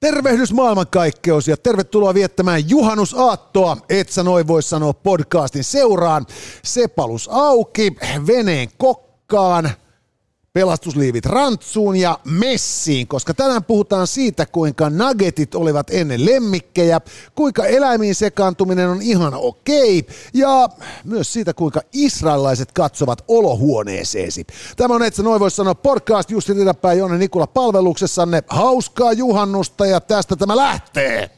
Tervehdys maailmankaikkeus ja tervetuloa viettämään juhannusaattoa, et sä noin voi sanoa podcastin seuraan. Sepalus auki, veneen kokkaan, pelastusliivit rantsuun ja messiin, koska tänään puhutaan siitä, kuinka nuggetit olivat ennen lemmikkejä, kuinka eläimiin sekaantuminen on ihan okei ja myös siitä, kuinka israelilaiset katsovat olohuoneeseesi. Tämä on Et sä noin voi sanoa podcast Jussi Riidanpää ja Joona Nikula palveluksessanne. Hauskaa juhannusta ja tästä tämä lähtee!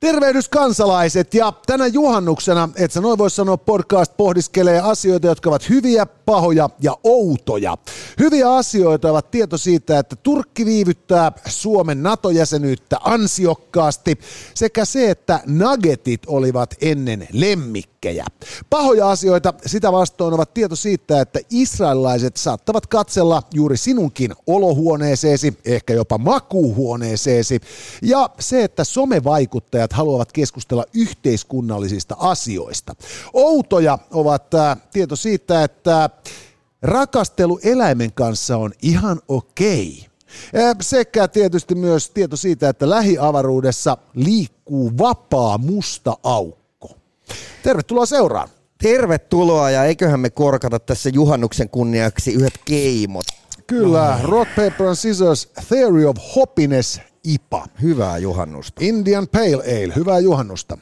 Tervehdys kansalaiset ja tänä juhannuksena, et sä noin voi sanoa, podcast pohdiskelee asioita, jotka ovat hyviä, pahoja ja outoja. Hyviä asioita ovat tieto siitä, että Turkki viivyttää Suomen NATO-jäsenyyttä ansiokkaasti sekä se, että nuggetit olivat ennen lemmikkejä. Pahoja asioita sitä vastoin ovat tieto siitä, että israelilaiset saattavat katsella juuri sinunkin olohuoneeseesi, ehkä jopa makuuhuoneeseesi ja se, että somevaikuttajat haluavat keskustella yhteiskunnallisista asioista. Outoja ovat tieto siitä, että rakastelu eläimen kanssa on ihan okei. Sekä tietysti myös tieto siitä, että lähiavaruudessa liikkuu vapaa musta aukko. Tervetuloa seuraan. Tervetuloa ja eiköhän me korkata tässä juhannuksen kunniaksi yhdet keimot. Kyllä, Rock Paper Scissors, Theory of Happiness IPA. Hyvää juhannusta. Indian Pale Ale, hyvää juhannusta.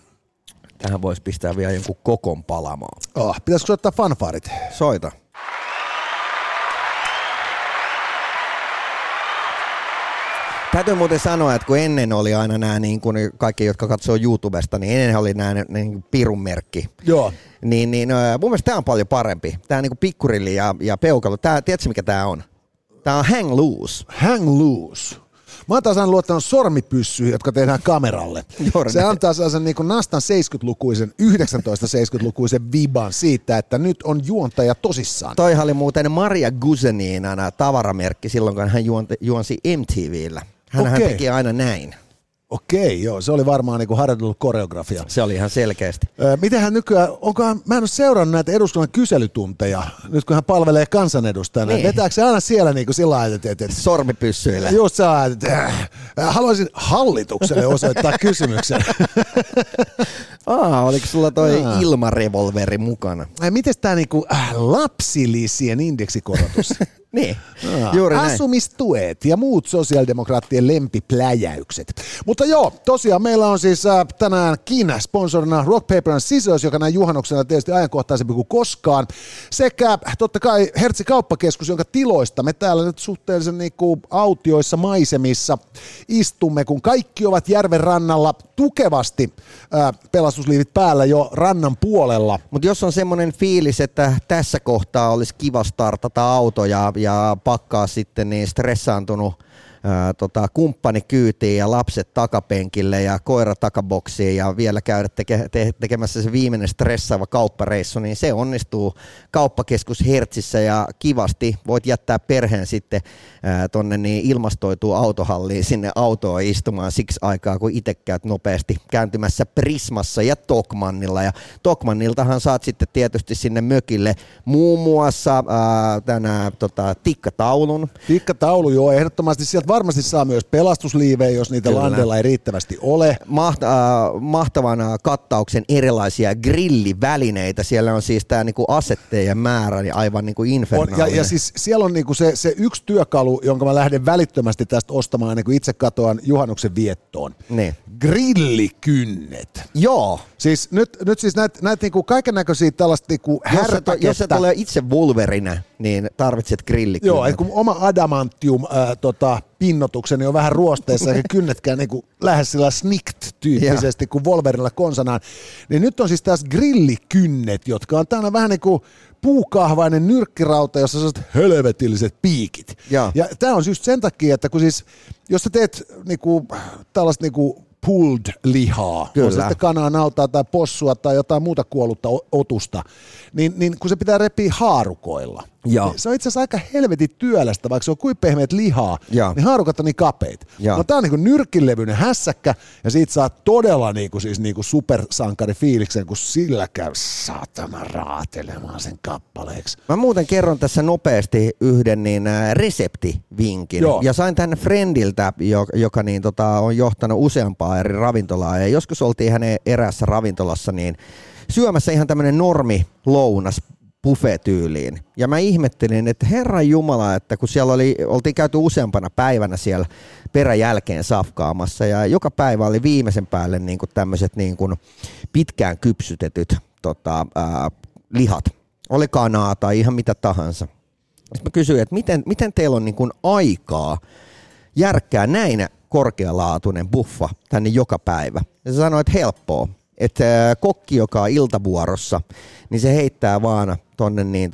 Tähän voisi pistää vielä jonkun kokon palamaan. Pitäisikö soittaa fanfaarit? Soita. Täytyy muuten sanoa, että kun ennen oli aina nämä, niin kuin kaikki jotka katsoo YouTubesta, niin ennen oli nämä niin pirunmerkki. Joo. Niin, mun mielestä tämä on paljon parempi. Tämä on niin kuin pikkurilli ja peukalo. Tiedätkö mikä tämä on? Tämä on hang loose. Hang loose. Mä oon taas aina luottanut sormipyssyihin, jotka tehdään kameralle. Jorne. Se antaa sellaisen niin kuin nastan 70-lukuisen, 1970-lukuisen viban siitä, että nyt on juontaja tosissaan. Toihan oli muuten Maria Guseninana tavaramerkki silloin, kun hän juonsi MTVllä. Hänhän teki aina näin. Okei, joo, se oli varmaan niin kuin harjoitellut koreografia. Se oli ihan selkeästi. Mitenhän nykyään, mä en ole seurannut näitä eduskunnan kyselytunteja, nyt kun hän palvelee kansanedustajana. Niin. Vetääkö se aina siellä niin kuin sillä lailla, että sormipyssyillä. Just saa, että haluaisin hallitukselle osoittaa kysymyksen. Oliko sulla toi ilmarevolveri mukana? Miten tämä niin kuin lapsilisien indeksikorotus? Niin, juuri näin. Asumistuet ja muut sosiaalidemokraattien lempipläjäykset. Mutta joo, tosiaan meillä on siis tänäänkin sponsorina Rock Paper Scissors, joka näin juhannuksena tietysti ajankohtaisempi kuin koskaan, sekä totta kai Hertsi Kauppakeskus, jonka tiloista me täällä nyt suhteellisen niin kuin autioissa maisemissa istumme, kun kaikki ovat järven rannalla tukevasti pelastusliivit päällä jo rannan puolella. Mutta jos on semmoinen fiilis, että tässä kohtaa olisi kiva startata autoja ja pakkaa sitten niin stressaantunut kumppani kyytiin ja lapset takapenkille ja koira takaboksiin ja vielä käydä tekemässä se viimeinen stressaava kauppareissu, niin se onnistuu Kauppakeskus Hertsissä ja kivasti voit jättää perheen sitten tuonne niin ilmastoituu autohalliin sinne autoon istumaan siksi aikaa, kun itse käyt nopeasti kääntymässä Prismassa ja Tokmannilla. Ja Tokmanniltahan saat sitten tietysti sinne mökille muun muassa tikkataulun. Tikkataulu, joo, ehdottomasti sieltä varmasti saa myös pelastusliivejä, jos niitä landella ei riittävästi ole. Mahtavan kattauksen erilaisia grillivälineitä. Siellä on siis tämä niinku asetteiden määrä niin aivan niinku infernaalinen. Ja siis siellä on niinku se yksi työkalu, jonka mä lähden välittömästi tästä ostamaan, niin kun itse katoan juhannuksen viettoon. Niin. Grillikynnet. Joo. Siis nyt siis näet niinku kaikennäköisiä tällaista niinku härpäkettä. Jos se tulee itse Wolverine, niin tarvitset grillikynnet. Joo, kun oma adamantium pinnotukseni on vähän ruosteessa, eikä kynnetkään niin kuin lähes sillä snikt-tyyppisesti kuin Wolverilla konsanaan. Niin nyt on siis taas grillikynnet, jotka on täällä vähän niin kuin puukahvainen nyrkkirauta, jossa on helvetilliset piikit. Ja tämä on just sen takia, että kun siis, jos sä teet niin kuin tällaista niin kuin pulled lihaa, on sitten kanaa, nautaa tai possua tai jotain muuta kuollutta otusta, niin kun se pitää repiä haarukoilla. Joo. Se on itse asiassa aika helvetin työlästä, vaikka se on kuin pehmeät lihaa, joo, niin haarukat on niin kapeita. Joo. No tää on niinku nyrkkilevyinen hässäkkä, ja siitä saa todella niinku, siis niinku supersankari fiiliksen, kun sillä käy saatana raatelemaan sen kappaleeksi. Mä muuten kerron tässä nopeasti yhden niin reseptivinkin, joo, ja sain tän friendiltä, joka niin, on johtanut useampaa eri ravintolaa, ja joskus oltiin hänen eräässä ravintolassa niin syömässä ihan tämmönen normi lounas, buffet-tyyliin. Ja mä ihmettelin, että Herran Jumala, että kun siellä oltiin käyty useampana päivänä siellä peräjälkeen safkaamassa, ja joka päivä oli viimeisen päälle niin kuin tämmöiset niin kuin pitkään kypsytetyt lihat. Oli kanaa tai ihan mitä tahansa. Sitten mä kysyin, että miten teillä on niin kuin aikaa järkkää näin korkealaatuinen buffa tänne joka päivä? Ja sä sanoit, että helppoa. Että kokki, joka on iltavuorossa, niin se heittää vaan tuonne niin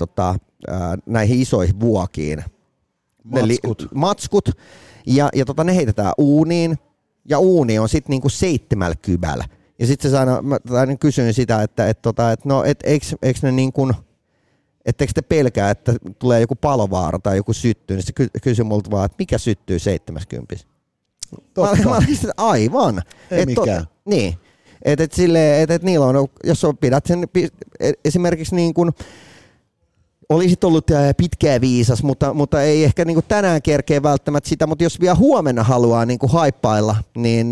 näihin isoihin vuokiin matskut ja ne heitetään uuniin, ja uuni on sitten niinku 70. Ja sitten mä kysyin sitä, että eikö te pelkää, että tulee joku palovaara tai joku syttyy, niin sitten kysyi multa vaan, että mikä syttyy 70. Mä olin sitä, aivan. Ei mikään. Niin. Että niillä on, jos pidät sen esimerkiksi niin kuin, olisit ollut pitkään viisas, mutta ei ehkä niin kuin tänään kerkeä välttämättä sitä, mutta jos vielä huomenna haluaa niin kuin haippailla, niin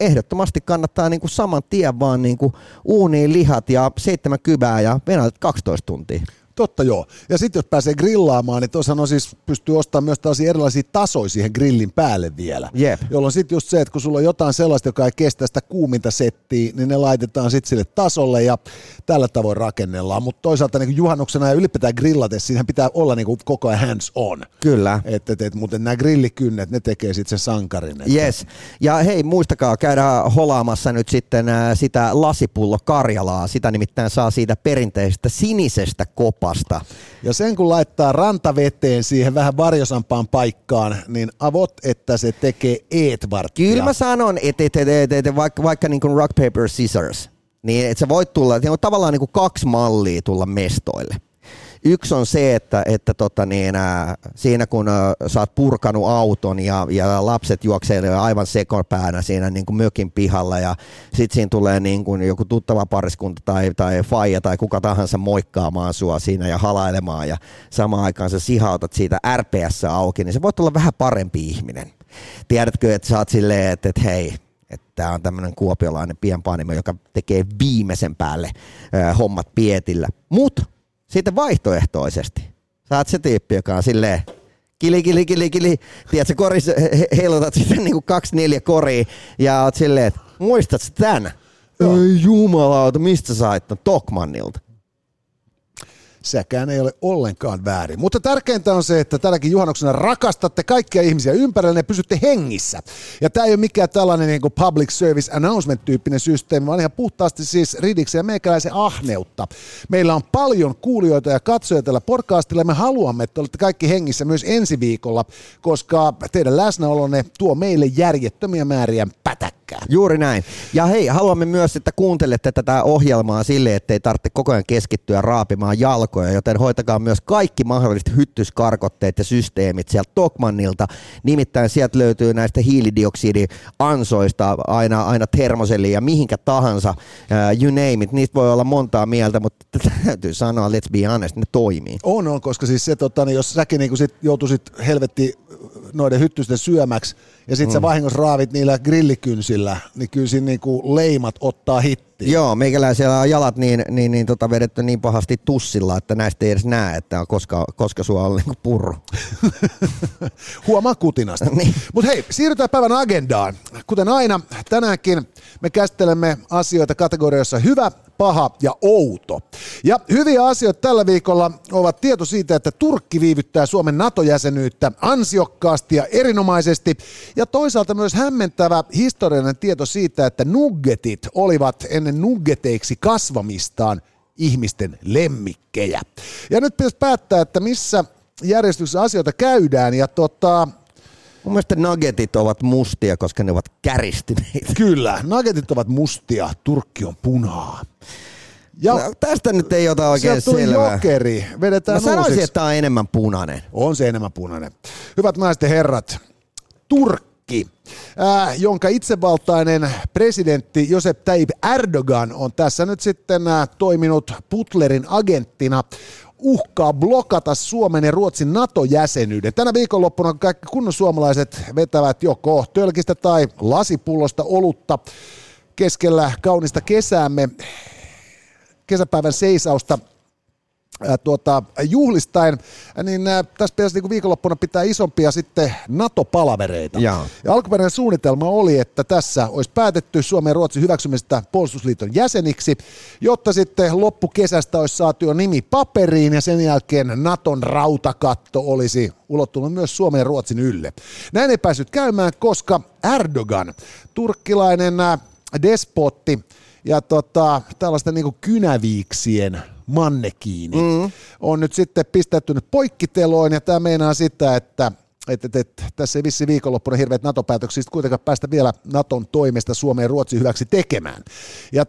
ehdottomasti kannattaa niin kuin saman tien vaan niin kuin uuniin lihat ja 7 kybää ja venäläiset 12 tuntia. Totta joo. Ja sitten jos pääsee grillaamaan, niin tuossa on siis pystyy ostamaan myös tällaisia erilaisia tasoja siihen grillin päälle vielä. Yep. Jolloin sitten just se, että kun sulla on jotain sellaista, joka ei kestä sitä kuuminta settiä, niin ne laitetaan sitten sille tasolle ja tällä tavoin rakennellaan. Mutta toisaalta niin juhannuksena ja ylipäätään grillatessa, siinähän pitää olla niin koko ajan hands on. Kyllä. Muuten nämä grillikynnet, ne tekee sitten sen sankarin. Yes. Ja hei, muistakaa käydä holaamassa nyt sitten sitä lasipullo Karjalaa. Sitä nimittäin saa siitä perinteisestä sinisestä kopasta. Ja sen kun laittaa rantaveteen siihen vähän varjosampaan paikkaan, niin avot, että se tekee eetvarttia. Kyllä mä sanon, että vaikka niin kuin Rock Paper Scissors, niin että sä voit tulla, että on tavallaan niin kuin 2 mallia tulla mestoille. Yksi on se, että siinä kun sä oot purkanut auton ja lapset juoksee aivan sekopäänä siinä niin kuin mökin pihalla ja sit siinä tulee niin kuin joku tuttava pariskunta tai faija tai kuka tahansa moikkaamaan sua siinä ja halailemaan ja samaan aikaan sä sihautat siitä RPS auki, niin se voit olla vähän parempi ihminen. Tiedätkö, että sä oot silleen, että hei, tämä on tämmöinen kuopiolainen pienpanimo, joka tekee viimeisen päälle hommat pietillä, mutta sitten vaihtoehtoisesti. Sä oot se tyyppi, joka on silleen kili. Tiedätkö, korissa heilutat sitten niinku 2-4 koria ja oot silleen, että muistatko tän? Ei jumalauta, mistä sait? No Tokmannilta. Sekään ei ole ollenkaan väärin. Mutta tärkeintä on se, että tälläkin juhannuksena rakastatte kaikkia ihmisiä ympärillä ja pysytte hengissä. Ja tämä ei ole mikään tällainen niin kuin public service announcement-tyyppinen systeemi, vaan ihan puhtaasti siis Ridiksen ja meikäläisen ahneutta. Meillä on paljon kuulijoita ja katsojia tällä podcastilla ja me haluamme, että olette kaikki hengissä myös ensi viikolla, koska teidän läsnäolonne tuo meille järjettömiä määriä pätäkkiä. Juuri näin. Ja hei, haluamme myös, että kuuntelette tätä ohjelmaa silleen, ettei tarvitse koko ajan keskittyä raapimaan jalkoja, joten hoitakaa myös kaikki mahdolliset hyttyskarkotteet ja systeemit sieltä Tokmannilta. Nimittäin sieltä löytyy näistä hiilidioksidiansoista aina termoseliin ja mihinkä tahansa, you name it. Niistä voi olla montaa mieltä, mutta täytyy sanoa, let's be honest, ne toimii. On, koska siis se, jos säkin niin sit joutuisit helvettiin noiden hyttysten syömäksi, ja sitten sä vahingossa raavit niillä grillikynsillä, niin kyllä siinä niinku leimat ottaa hittiä. Joo, meikäläisellä on jalat niin vedetty niin pahasti tussilla, että näistä ei edes näe, että koska sua on niinku purru. Huomaa kutinasta. Niin. Mutta hei, siirrytään päivän agendaan. Kuten aina, tänäänkin me käsittelemme asioita kategoriassa hyvä, paha ja outo. Ja hyviä asioita tällä viikolla ovat tieto siitä, että Turkki viivyttää Suomen NATO-jäsenyyttä ansiokkaasti ja erinomaisesti, ja toisaalta myös hämmentävä historiallinen tieto siitä, että nuggetit olivat ennen nuggeteiksi kasvamistaan ihmisten lemmikkejä. Ja nyt pitäisi päättää, että missä järjestyksessä asioita käydään, ja mun mielestä nuggetit ovat mustia, koska ne ovat käristyneitä. Kyllä, nuggetit ovat mustia, Turkki on punaa. No, tästä nyt ei ota oikein selvää. Jokeri. Vedetään uusiksi. Mä sanoisin, että tää on enemmän punainen. On se enemmän punainen. Hyvät naiset ja herrat, Turkki, jonka itsevaltainen presidentti Recep Tayyip Erdoğan on tässä nyt sitten toiminut Putlerin agenttina, uhkaa blokata Suomen ja Ruotsin NATO-jäsenyyden. Tänä viikonloppuna kaikki kunnon suomalaiset vetävät joko tölkistä tai lasipullosta olutta keskellä kaunista kesäämme. Kesäpäivän seisausta juhlistaen, niin tässä pitäisi viikonloppuna pitää isompia sitten NATO-palavereita. Ja alkuperäinen suunnitelma oli, että tässä olisi päätetty Suomen ja Ruotsin hyväksymistä puolustusliiton jäseniksi, jotta sitten loppukesästä olisi saatu jo nimi paperiin ja sen jälkeen NATOn rautakatto olisi ulottunut myös Suomen ja Ruotsin ylle. Näin ei päässyt käymään, koska Erdoğan, turkkilainen despotti, ja tällaisten niin kuin kynäviiksien mannekiini on nyt sitten pistäytynyt poikkiteloin, ja tämä meinaa sitä, että tässä ei vissi viikonloppuna hirveät NATO-päätöksistä kuitenkaan päästä vielä NATOn toimesta Suomen ja Ruotsin hyväksi tekemään. Ja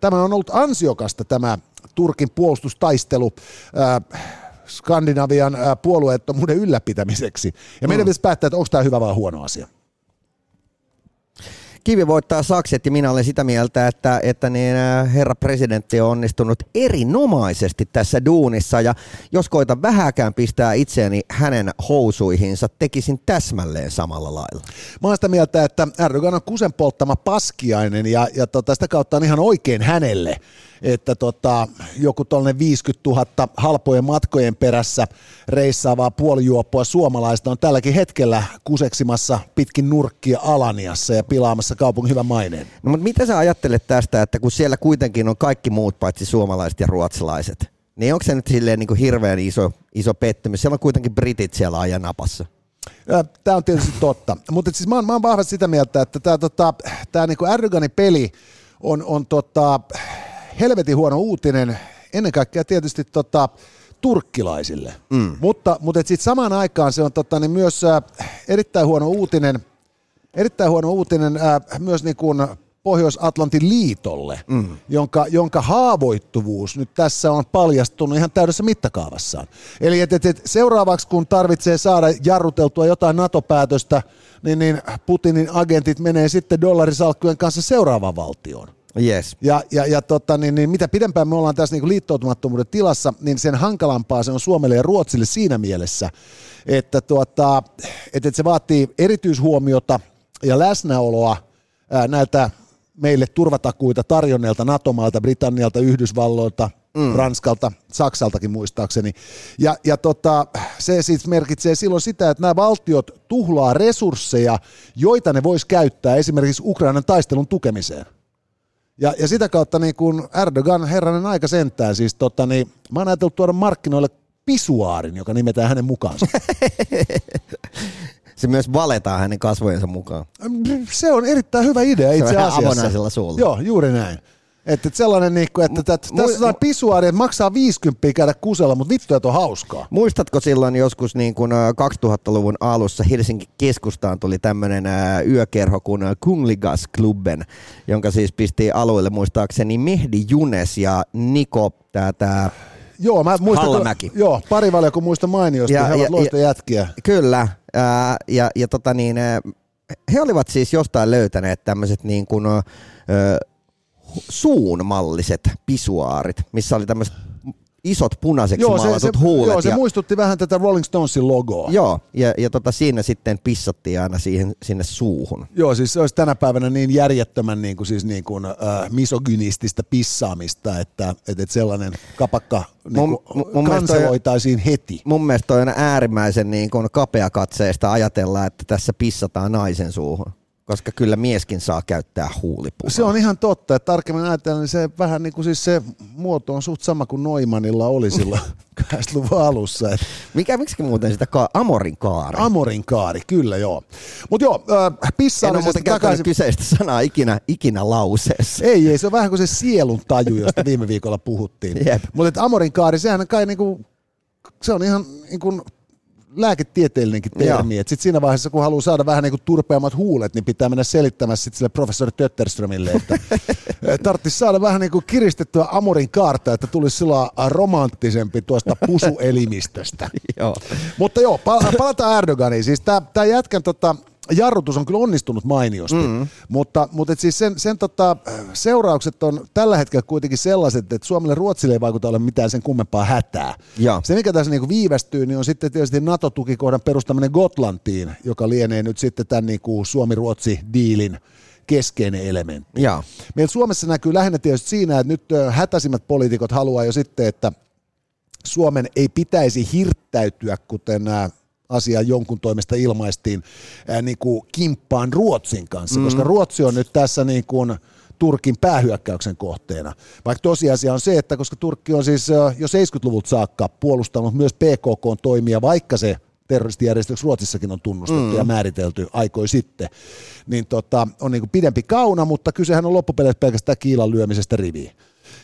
tämä on ollut ansiokasta, tämä Turkin puolustustaistelu Skandinavian puolueettomuuden ylläpitämiseksi. Ja meidän pitäisi päättää, että onko tämä hyvä vai huono asia. Kivi voittaa sakset, ja minä olen sitä mieltä, että niin herra presidentti on onnistunut erinomaisesti tässä duunissa, ja jos koitan vähäkään pistää itseäni hänen housuihinsa, tekisin täsmälleen samalla lailla. Mä olen sitä mieltä, että Erdoğan on kusen polttama paskiainen, ja sitä kautta on ihan oikein hänelle, että joku tuollainen 50 000 halpojen matkojen perässä reissaavaa puolijuoppoa suomalaista on tälläkin hetkellä kuseksimassa pitkin nurkkia Alaniassa ja pilaamassa kaupungin hyvän maineen. No, mutta mitä sä ajattelet tästä, että kun siellä kuitenkin on kaikki muut paitsi suomalaiset ja ruotsalaiset, niin onko se nyt silleen niin kuin hirveän iso pettymys? Siellä on kuitenkin britit siellä ajan napassa. Tämä on tietysti totta, mutta siis mä oon vahvasti sitä mieltä, että tämä niin kuin Erdoğanin peli on helvetin huono uutinen, ennen kaikkea tietysti turkkilaisille, mutta sitten samaan aikaan se on niin myös erittäin huono uutinen myös niin kuin Pohjois-Atlantin liitolle, jonka haavoittuvuus nyt tässä on paljastunut ihan täydessä mittakaavassaan. Eli seuraavaksi, kun tarvitsee saada jarruteltua jotain NATO-päätöstä, niin Putinin agentit menee sitten dollarisalkkujen kanssa seuraavaan valtioon. Yes. Ja mitä pidempään me ollaan tässä niin kuin liittoutumattomuuden tilassa, niin sen hankalampaa se on Suomelle ja Ruotsille siinä mielessä, että se vaatii erityishuomiota ja läsnäoloa näiltä meille turvatakuita tarjonneilta NATO-maalta, Britannialta, Yhdysvalloilta, Ranskalta, Saksaltakin muistaakseni. Ja se siis merkitsee silloin sitä, että nämä valtiot tuhlaa resursseja, joita ne vois käyttää esimerkiksi Ukrainan taistelun tukemiseen. Ja sitä kautta niin kun Erdoğan, herranen aika sentään, siis mä oon ajatellut tuoda markkinoille pisuaarin, joka nimetään hänen mukaansa. Se myös valetaan hänen kasvojensa mukaan. Se on erittäin hyvä idea itse asiassa. Se on avonaisella suulla. Joo, juuri näin. Että sellainen, että tässä on pisuaari, että maksaa 50 käydä kusella, mutta vittu, että on hauskaa. Muistatko silloin joskus niin kuin 2000-luvun alussa Helsingin keskustaan tuli tämmöinen yökerho kuin Kungligas Klubben, jonka siis pisti alueelle muistaakseni Mehdi Junes ja Niko Hallamäki. Joo, pari valiokunnan muista mainiosti, he ovat loista jätkiä. Kyllä, he olivat siis jostain löytäneet tämmöiset niin kuin suunmalliset pisuaarit, missä oli tämmöiset isot punaiseksi maalatut huulet. Joo, se muistutti vähän tätä Rolling Stonesin logoa. Joo, ja siinä sitten pissattiin aina sinne suuhun. Joo, siis se olisi tänä päivänä niin järjettömän misogynististä pissaamista, että sellainen kapakka kanseloitaisiin heti. Mun mielestä toi on äärimmäisen kapeakatseista ajatella, että tässä pissataan naisen suuhun. Koska kyllä mieskin saa käyttää huulipunaa. Se on ihan totta, että tarkemmin ajatellaan, niin se vähän niin kuin siis se muoto on suht sama kuin Neumannilla oli silloin 80-luvun alussa. Miksi muuten sitä amorinkaari? Amorinkaari, kyllä joo. Mutta joo, pissaamisesta. En ole muuten käyttänyt kyseistä sanaa ikinä lauseessa. Ei, se on vähän kuin se sieluntaju, josta viime viikolla puhuttiin. Mutta amorinkaari, sehän kai niinku, se on ihan niin kuin lääketieteellinenkin termi, että sitten siinä vaiheessa, kun haluaa saada vähän niin kuin turpeammat huulet, niin pitää mennä selittämässä sille professori Tötterströmille, että tarvitsisi saada vähän niin kuin kiristettyä amurin kaarta, että tulisi sillä romanttisempi tuosta pusuelimistöstä. Joo. Mutta joo, palataan Erdoganiin. Siis tämä jätkän jarrutus on kyllä onnistunut mainiosti, mutta siis sen seuraukset on tällä hetkellä kuitenkin sellaiset, että Suomelle Ruotsille ei vaikuta ole mitään sen kummempaa hätää. Ja. Se, mikä tässä niinku viivästyy, niin on sitten tietysti NATO-tukikohdan perustaminen Gotlantiin, joka lienee nyt sitten tämän niinku Suomi-Ruotsi-diilin keskeinen elementti. Ja. Meillä Suomessa näkyy lähinnä tietysti siinä, että nyt hätäisimmät poliitikot haluaa jo sitten, että Suomen ei pitäisi hirttäytyä, kuten asiaa jonkun toimesta ilmaistiin niin kuin kimppaan Ruotsin kanssa, koska Ruotsi on nyt tässä niin kuin Turkin päähyökkäyksen kohteena. Vaikka tosiasia on se, että koska Turkki on siis jo 70-luvulta saakka puolustanut myös PKK-toimia, vaikka se terroristijärjestöksi Ruotsissakin on tunnustettu ja määritelty aikoja sitten, niin on niin kuin pidempi kauna, mutta kysehän on loppupeleissä pelkästään kiilan lyömisestä riviin.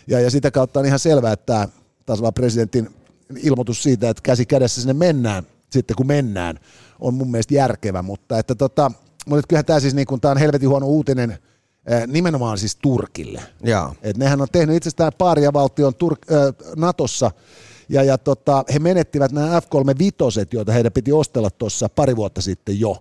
Ja sitä kautta on ihan selvää, että tasavallan presidentin ilmoitus siitä, että käsi kädessä sinne mennään, sitten kun mennään, on mun mielestä järkevä, mutta kyllähän tämä siis, niin kun, tää on helvetin huono uutinen nimenomaan siis Turkille. Et nehän on tehnyt itsestään paariavaltion Natossa, ja he menettivät nämä F-35, joita heidän piti ostella tuossa pari vuotta sitten jo,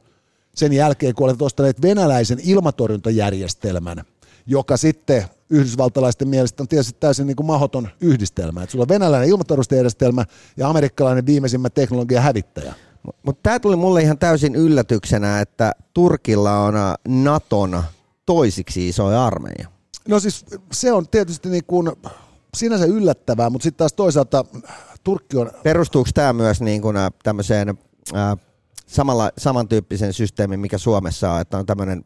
sen jälkeen kun olivat ostaneet venäläisen ilmatorjuntajärjestelmän, joka sitten yhdysvaltalaisten mielestä on tietysti täysin niin kuin mahdoton yhdistelmä. Et sulla on venäläinen ilmatorjuntajärjestelmä ja amerikkalainen viimeisimmän teknologian hävittäjä. Mutta tämä tuli mulle ihan täysin yllätyksenä, että Turkilla on NATOn toisiksi isoin armeija. No siis se on tietysti niin kuin sinänsä yllättävää, mutta sitten taas toisaalta Turkki on... Perustuuko tämä myös niin kuin tämmöiseen samantyyppisen systeemin, mikä Suomessa on, että on tämmöinen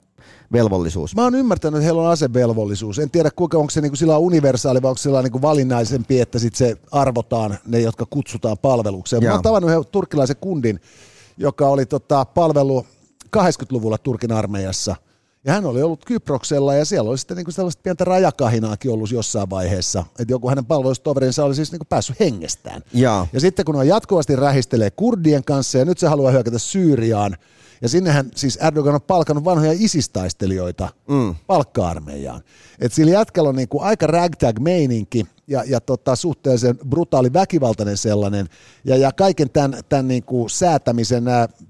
velvollisuus? Mä oon ymmärtänyt, että heillä on asevelvollisuus. En tiedä, kuinka onko se niinku sillä universaali vai onko se niinku valinnaisempi, että sit se arvotaan ne, jotka kutsutaan palvelukseen. Jaa. Mä oon tavannut yhden turkkilaisen kundin, joka oli palvelu 80-luvulla Turkin armeijassa. Ja hän oli ollut Kyproksella ja siellä oli sitten niinku sellaista pientä rajakahinaakin ollut jossain vaiheessa. Että joku hänen palvelustoverinsa oli siis niinku päässyt hengestään. Jaa. Ja sitten kun hän jatkuvasti rähistelee kurdien kanssa ja nyt se haluaa hyökätä Syyriaan. Ja sinnehän siis Erdogan on palkannut vanhoja isistaistelijoita palkka-armeijaan. Et sillä jätkällä on niinku aika ragtag-meininki ja suhteellisen brutaali väkivaltainen sellainen. Ja kaiken tämän niinku säätämisen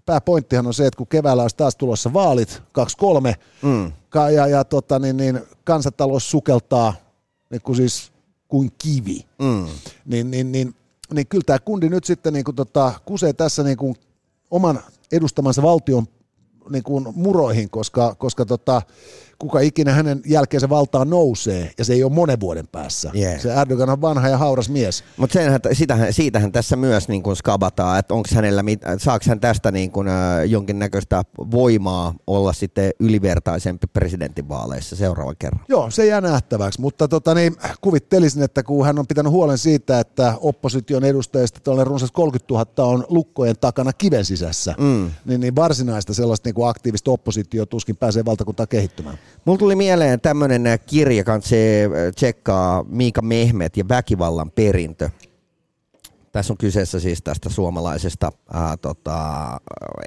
pääpointtihan on se, että kun keväällä olisi taas tulossa vaalit, 2-3, kansantalous sukeltaa niinku siis kuin kivi. Niin kyllä tämä kundi nyt sitten niinku kusee tässä niinku oman edustamansa valtion niin kuin muroihin, koska kuka ikinä hänen jälkeensä valtaan nousee, ja se ei ole monen vuoden päässä. Yeah. Se Erdogan on vanha ja hauras mies. Mutta siitähän tässä myös niin kuin skabataan, että saako hän tästä niin kuin jonkinnäköistä voimaa olla sitten ylivertaisempi presidentinvaaleissa seuraavan kerran? Joo, se jää nähtäväksi, mutta kuvittelisin, että kun hän on pitänyt huolen siitä, että opposition edustajista tuollainen runsas 30 000 on lukkojen takana kiven sisässä, niin varsinaista sellaista niin kuin aktiivista oppositio tuskin pääsee valtakuntaa kehittymään. Mulla tuli mieleen tämmöinen kirja, se tsekkaa Miika Mehmet ja väkivallan perintö. Tässä on kyseessä siis tästä suomalaisesta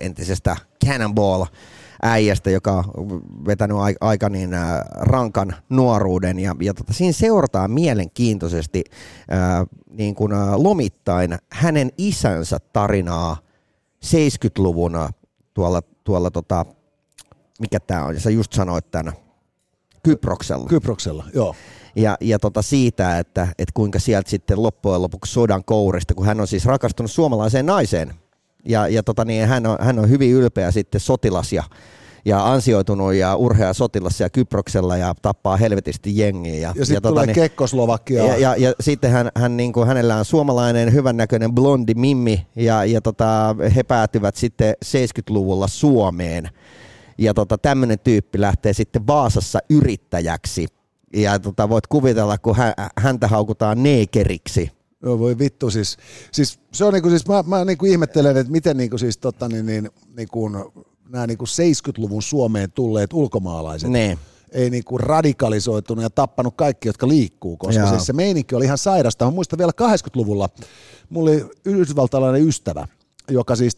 entisestä cannonball-äijästä, joka on vetänyt aika niin rankan nuoruuden. Ja siinä seurataan mielenkiintoisesti niin kuin lomittain hänen isänsä tarinaa 70-luvun tuolla mikä tämä on, ja sä just sanoit tänä, Kyproksella. Kyproksella, joo. Ja siitä, että kuinka sieltä sitten loppujen lopuksi sodan kourista, kun hän on siis rakastunut suomalaiseen naiseen, ja hän on hyvin ylpeä sitten sotilas ja ansioitunut ja urhea sotilas ja Kyproksella ja tappaa helvetisti jengiä. Ja sitten tulee Kekkoslovakia. Ja sitten hän niin kuin, hänellä on suomalainen hyvännäköinen blondi mimmi, ja he päätyvät sitten 70-luvulla Suomeen. Ja tämmöinen tyyppi lähtee sitten Vaasassa yrittäjäksi. Ja voit kuvitella, kun häntä haukutaan neekeriksi. Joo, voi vittu siis. Siis se on niinku siis mä niinku ihmettelen, että miten niinku siis nämä niinku 70-luvun Suomeen tulleet ulkomaalaiset. Ne. Ei niinku radikalisoitunut ja tappanut kaikki, jotka liikkuu, koska siis se meininki oli ihan sairasta. Mä muistan vielä 80-luvulla, mulla oli yhdysvaltalainen ystävä, joka siis,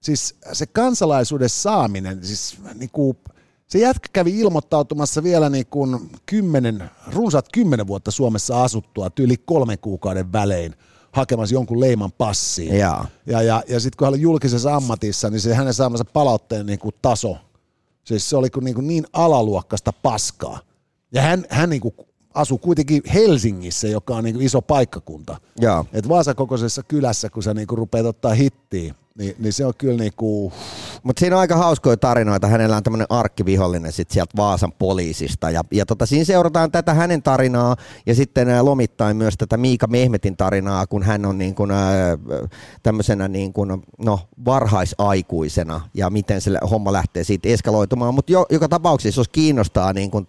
siis se kansalaisuuden saaminen, siis niin kuin, se jätkä kävi ilmoittautumassa vielä niin kuin runsaat 10 vuotta Suomessa asuttua yli 3 kuukauden välein hakemassa jonkun leiman passiin. Ja sitten kun hän oli julkisessa ammatissa, niin se hänen saamansa palautteen niin kuin taso, siis se oli niin alaluokkaista paskaa. Ja hän niin kuin asui kuitenkin Helsingissä, joka on niin kuin iso paikkakunta. Et Vaasan kokoisessa kylässä, kun sä niin kuin rupeat ottaa hittiä, niin se on kyllä niinku... Mutta siinä on aika hauskoja tarinoita. Hänellä on tämmöinen arkkivihollinen sit sieltä Vaasan poliisista. Ja siinä seurataan tätä hänen tarinaa ja sitten lomittain myös tätä Miika Mehmetin tarinaa, kun hän on niinku, tämmöisenä niinku, varhaisaikuisena ja miten se homma lähtee siitä eskaloitumaan. Mutta joka tapauksessa, jos kiinnostaa niinku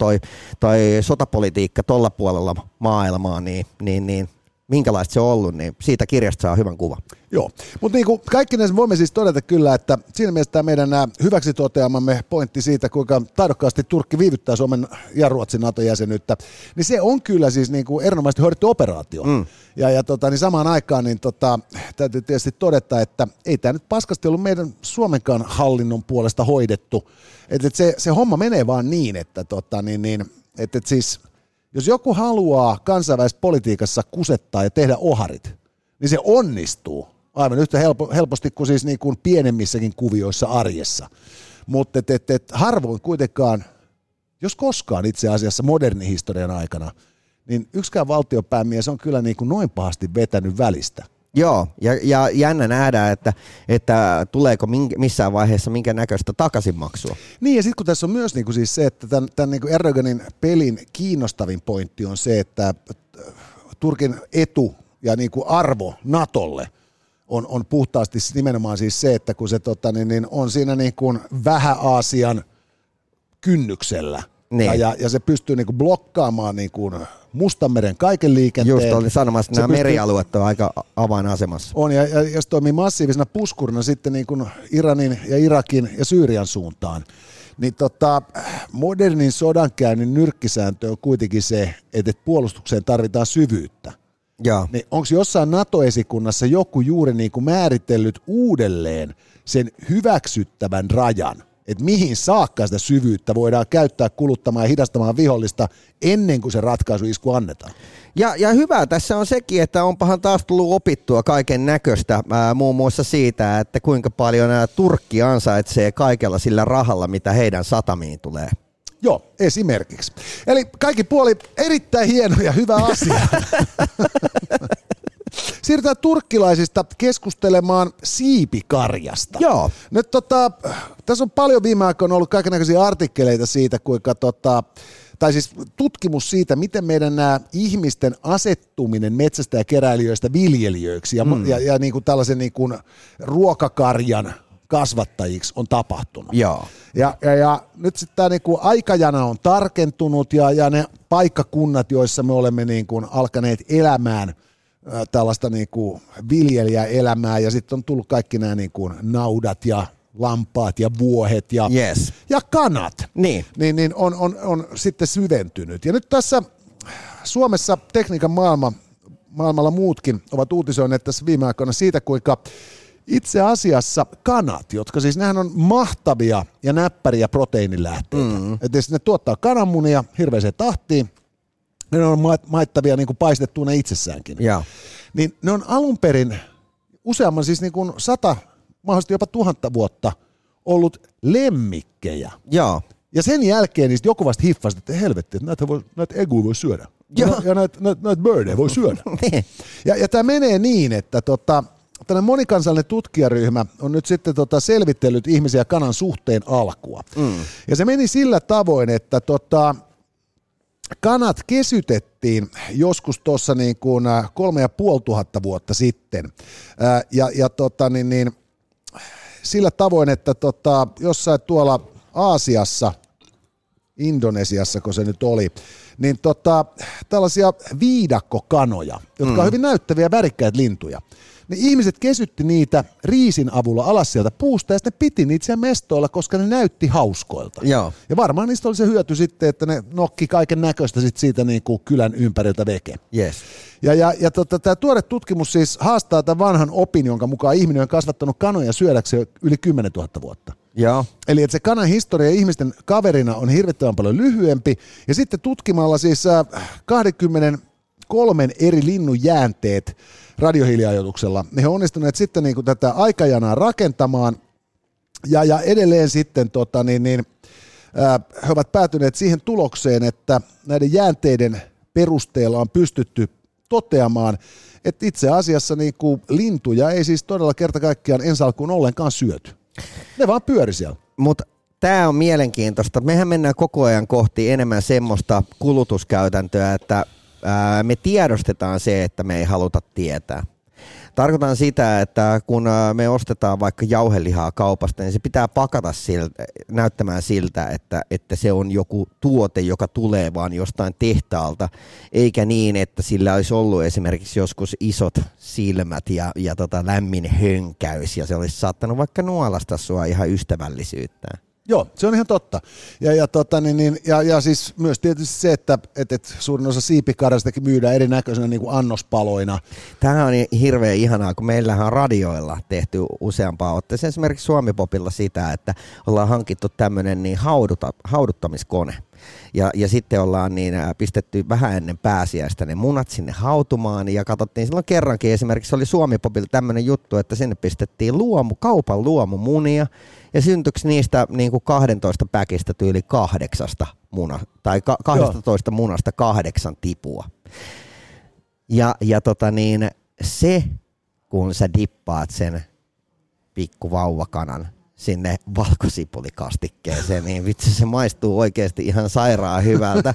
toi sotapolitiikka tuolla puolella maailmaa, niin minkälaista se on ollut, niin siitä kirjasta saa hyvän kuvan. Joo, mutta niin kaikki näissä voimme siis todeta kyllä, että siinä mielessä tämä meidän hyväksi toteamamme pointti siitä, kuinka taidokkaasti Turkki viivyttää Suomen ja Ruotsin NATO-jäsenyyttä, niin se on kyllä siis niin kuin erinomaisesti hoidettu operaatio. Ja niin samaan aikaan niin täytyy tietysti todeta, että ei tämä nyt paskasti ollut meidän Suomenkaan hallinnon puolesta hoidettu. Että se homma menee vaan niin, että siis... Jos joku haluaa kansainvälispolitiikassa kusettaa ja tehdä oharit, niin se onnistuu aivan yhtä helposti kuin siis niin kuin pienemmissäkin kuvioissa arjessa. Mutta harvoin kuitenkaan, jos koskaan itse asiassa modernin historian aikana, niin yksikään valtiopäämies on kyllä niin kuin noin pahasti vetänyt välistä. Joo, ja jännä nähdään, että tuleeko missään vaiheessa minkä näköistä takaisinmaksua. Niin, ja sitten kun tässä on myös niin kuin siis se, että tämän niin kuin Erdoganin pelin kiinnostavin pointti on se, että Turkin etu ja niin kuin arvo Natolle on puhtaasti nimenomaan siis se, että kun se niin on siinä niin kuin Vähä-Aasian kynnyksellä. Niin. Ja se pystyy niinku blokkaamaan niinku Mustanmeren kaiken liikenteen. Just olin sanomassa, että nämä merialueet on aika avainasemassa. On, ja jos toimii massiivisena puskurina sitten niinku Iranin ja Irakin ja Syyrian suuntaan, niin modernin sodankäynnin nyrkkisääntö on kuitenkin se, että puolustukseen tarvitaan syvyyttä. Niin onko jossain NATO-esikunnassa joku juuri niinku määritellyt uudelleen sen hyväksyttävän rajan? Että mihin saakka sitä syvyyttä voidaan käyttää kuluttamaan ja hidastamaan vihollista ennen kuin se ratkaisuisku annetaan. Ja hyvä tässä on sekin, että onpahan taas tullut opittua kaiken näköistä, muun muassa siitä, että kuinka paljon Turkki ansaitsee kaikella sillä rahalla, mitä heidän satamiin tulee. Joo, esimerkiksi. Eli kaikki puoli erittäin hieno ja hyvä asia. Siirrytään turkkilaisista keskustelemaan siipikarjasta. Joo. Nyt tässä on paljon viime aikoina ollut kaikennäköisiä artikkeleita siitä, kuinka tai siis tutkimus siitä, miten meidän nämä ihmisten asettuminen metsästä ja keräilijöistä viljelijöiksi ja niin kuin tällaisen niin kuin ruokakarjan kasvattajiksi on tapahtunut. Joo. Ja nyt sitten tämä niinku aikajana on tarkentunut ja ne paikkakunnat, joissa me olemme niin kuin alkaneet elämään tällaista niin kuin viljelijäelämää ja sitten on tullut kaikki nämä niin kuin naudat ja lampaat ja vuohet ja kanat, niin on sitten syventynyt. Ja nyt tässä Suomessa tekniikan maailmalla muutkin ovat uutisoineet tässä viime aikoina siitä, kuinka itse asiassa kanat, jotka siis nehän on mahtavia ja näppäriä proteiinilähteitä, että ne tuottaa kananmunia hirveäseen tahtiin, ne on maittavia niin kuin paistettuina itsessäänkin. Ja. Niin ne on alun perin useamman siis niin kuin 100, mahdollisesti jopa 1,000 vuotta ollut lemmikkejä. Ja sen jälkeen niistä joku vasta hiffasi, että helvetti, näitä eguja voi syödä. Ja näitä birdeja voi syödä. ja tämä menee niin, että tällainen monikansallinen tutkijaryhmä on nyt sitten selvitellyt ihmisiä kanan suhteen alkua. Ja se meni sillä tavoin, että kanat kesytettiin joskus tuossa niin kuin 3,500 vuotta sitten ja sillä tavoin, että jossain tuolla Aasiassa, Indonesiassa, kun se nyt oli, niin tällaisia viidakkokanoja, jotka on hyvin näyttäviä värikkäitä lintuja, niin ihmiset kesytti niitä riisin avulla alas sieltä puusta ja sitten piti niitä siellä mestoilla, koska ne näytti hauskoilta. Joo. Ja varmaan niistä oli se hyöty sitten, että ne nokki kaiken näköistä sitten siitä niin kuin kylän ympäriltä veke. Yes. Ja tämä tuore tutkimus siis haastaa tämän vanhan opin, jonka mukaan ihminen on kasvattanut kanoja syödäkseen yli 10 000 vuotta. Joo. Eli että se kanan historia ihmisten kaverina on hirvittävän paljon lyhyempi. Ja sitten tutkimalla siis 23 eri linnun jäänteet radiohiiliajoituksella, niin he on onnistuneet sitten niin kuin tätä aikajanaa rakentamaan. Ja edelleen sitten he ovat päätyneet siihen tulokseen, että näiden jäänteiden perusteella on pystytty toteamaan, että itse asiassa niin kuin lintuja ei siis todella kerta kaikkiaan ensi alkuun ollenkaan syöty. Ne vaan pyöri siellä. Mutta tämä on mielenkiintoista. Mehän mennään koko ajan kohti enemmän semmoista kulutuskäytäntöä, että me tiedostetaan se, että me ei haluta tietää. Tarkoitan sitä, että kun me ostetaan vaikka jauhelihaa kaupasta, niin se pitää pakata siltä, näyttämään siltä, että se on joku tuote, joka tulee vaan jostain tehtaalta, eikä niin, että sillä olisi ollut esimerkiksi joskus isot silmät ja lämmin hönkäys, ja se olisi saattanut vaikka nuolasta sua ihan ystävällisyyttään. Joo, se on ihan totta. Ja siis myös tietysti se, että suurin osa siipikarjastakin myydään erinäköisenä niin kuin annospaloina. Tämähän on hirveän ihanaa, kun meillähän on radioilla tehty useampaa otteeseen. Esimerkiksi Suomi-popilla sitä, että ollaan hankittu tämmöinen niin hauduttamiskone. Ja sitten ollaan niin pistetty vähän ennen pääsiäistä ne munat sinne hautumaan ja katsottiin silloin kerrankin esimerkiksi oli Suomi-popilla tämmöinen juttu, että sinne pistettiin kaupan luomumunia ja syntyksi niistä niin kuin 12 päkistä tyyli 8 muna tai 12 munasta 8 tipua. Ja se, kun sä dippaat sen pikku vauvakanan sinne valkosipulikastikkeeseen, niin vitsi se maistuu oikeasti ihan sairaan hyvältä.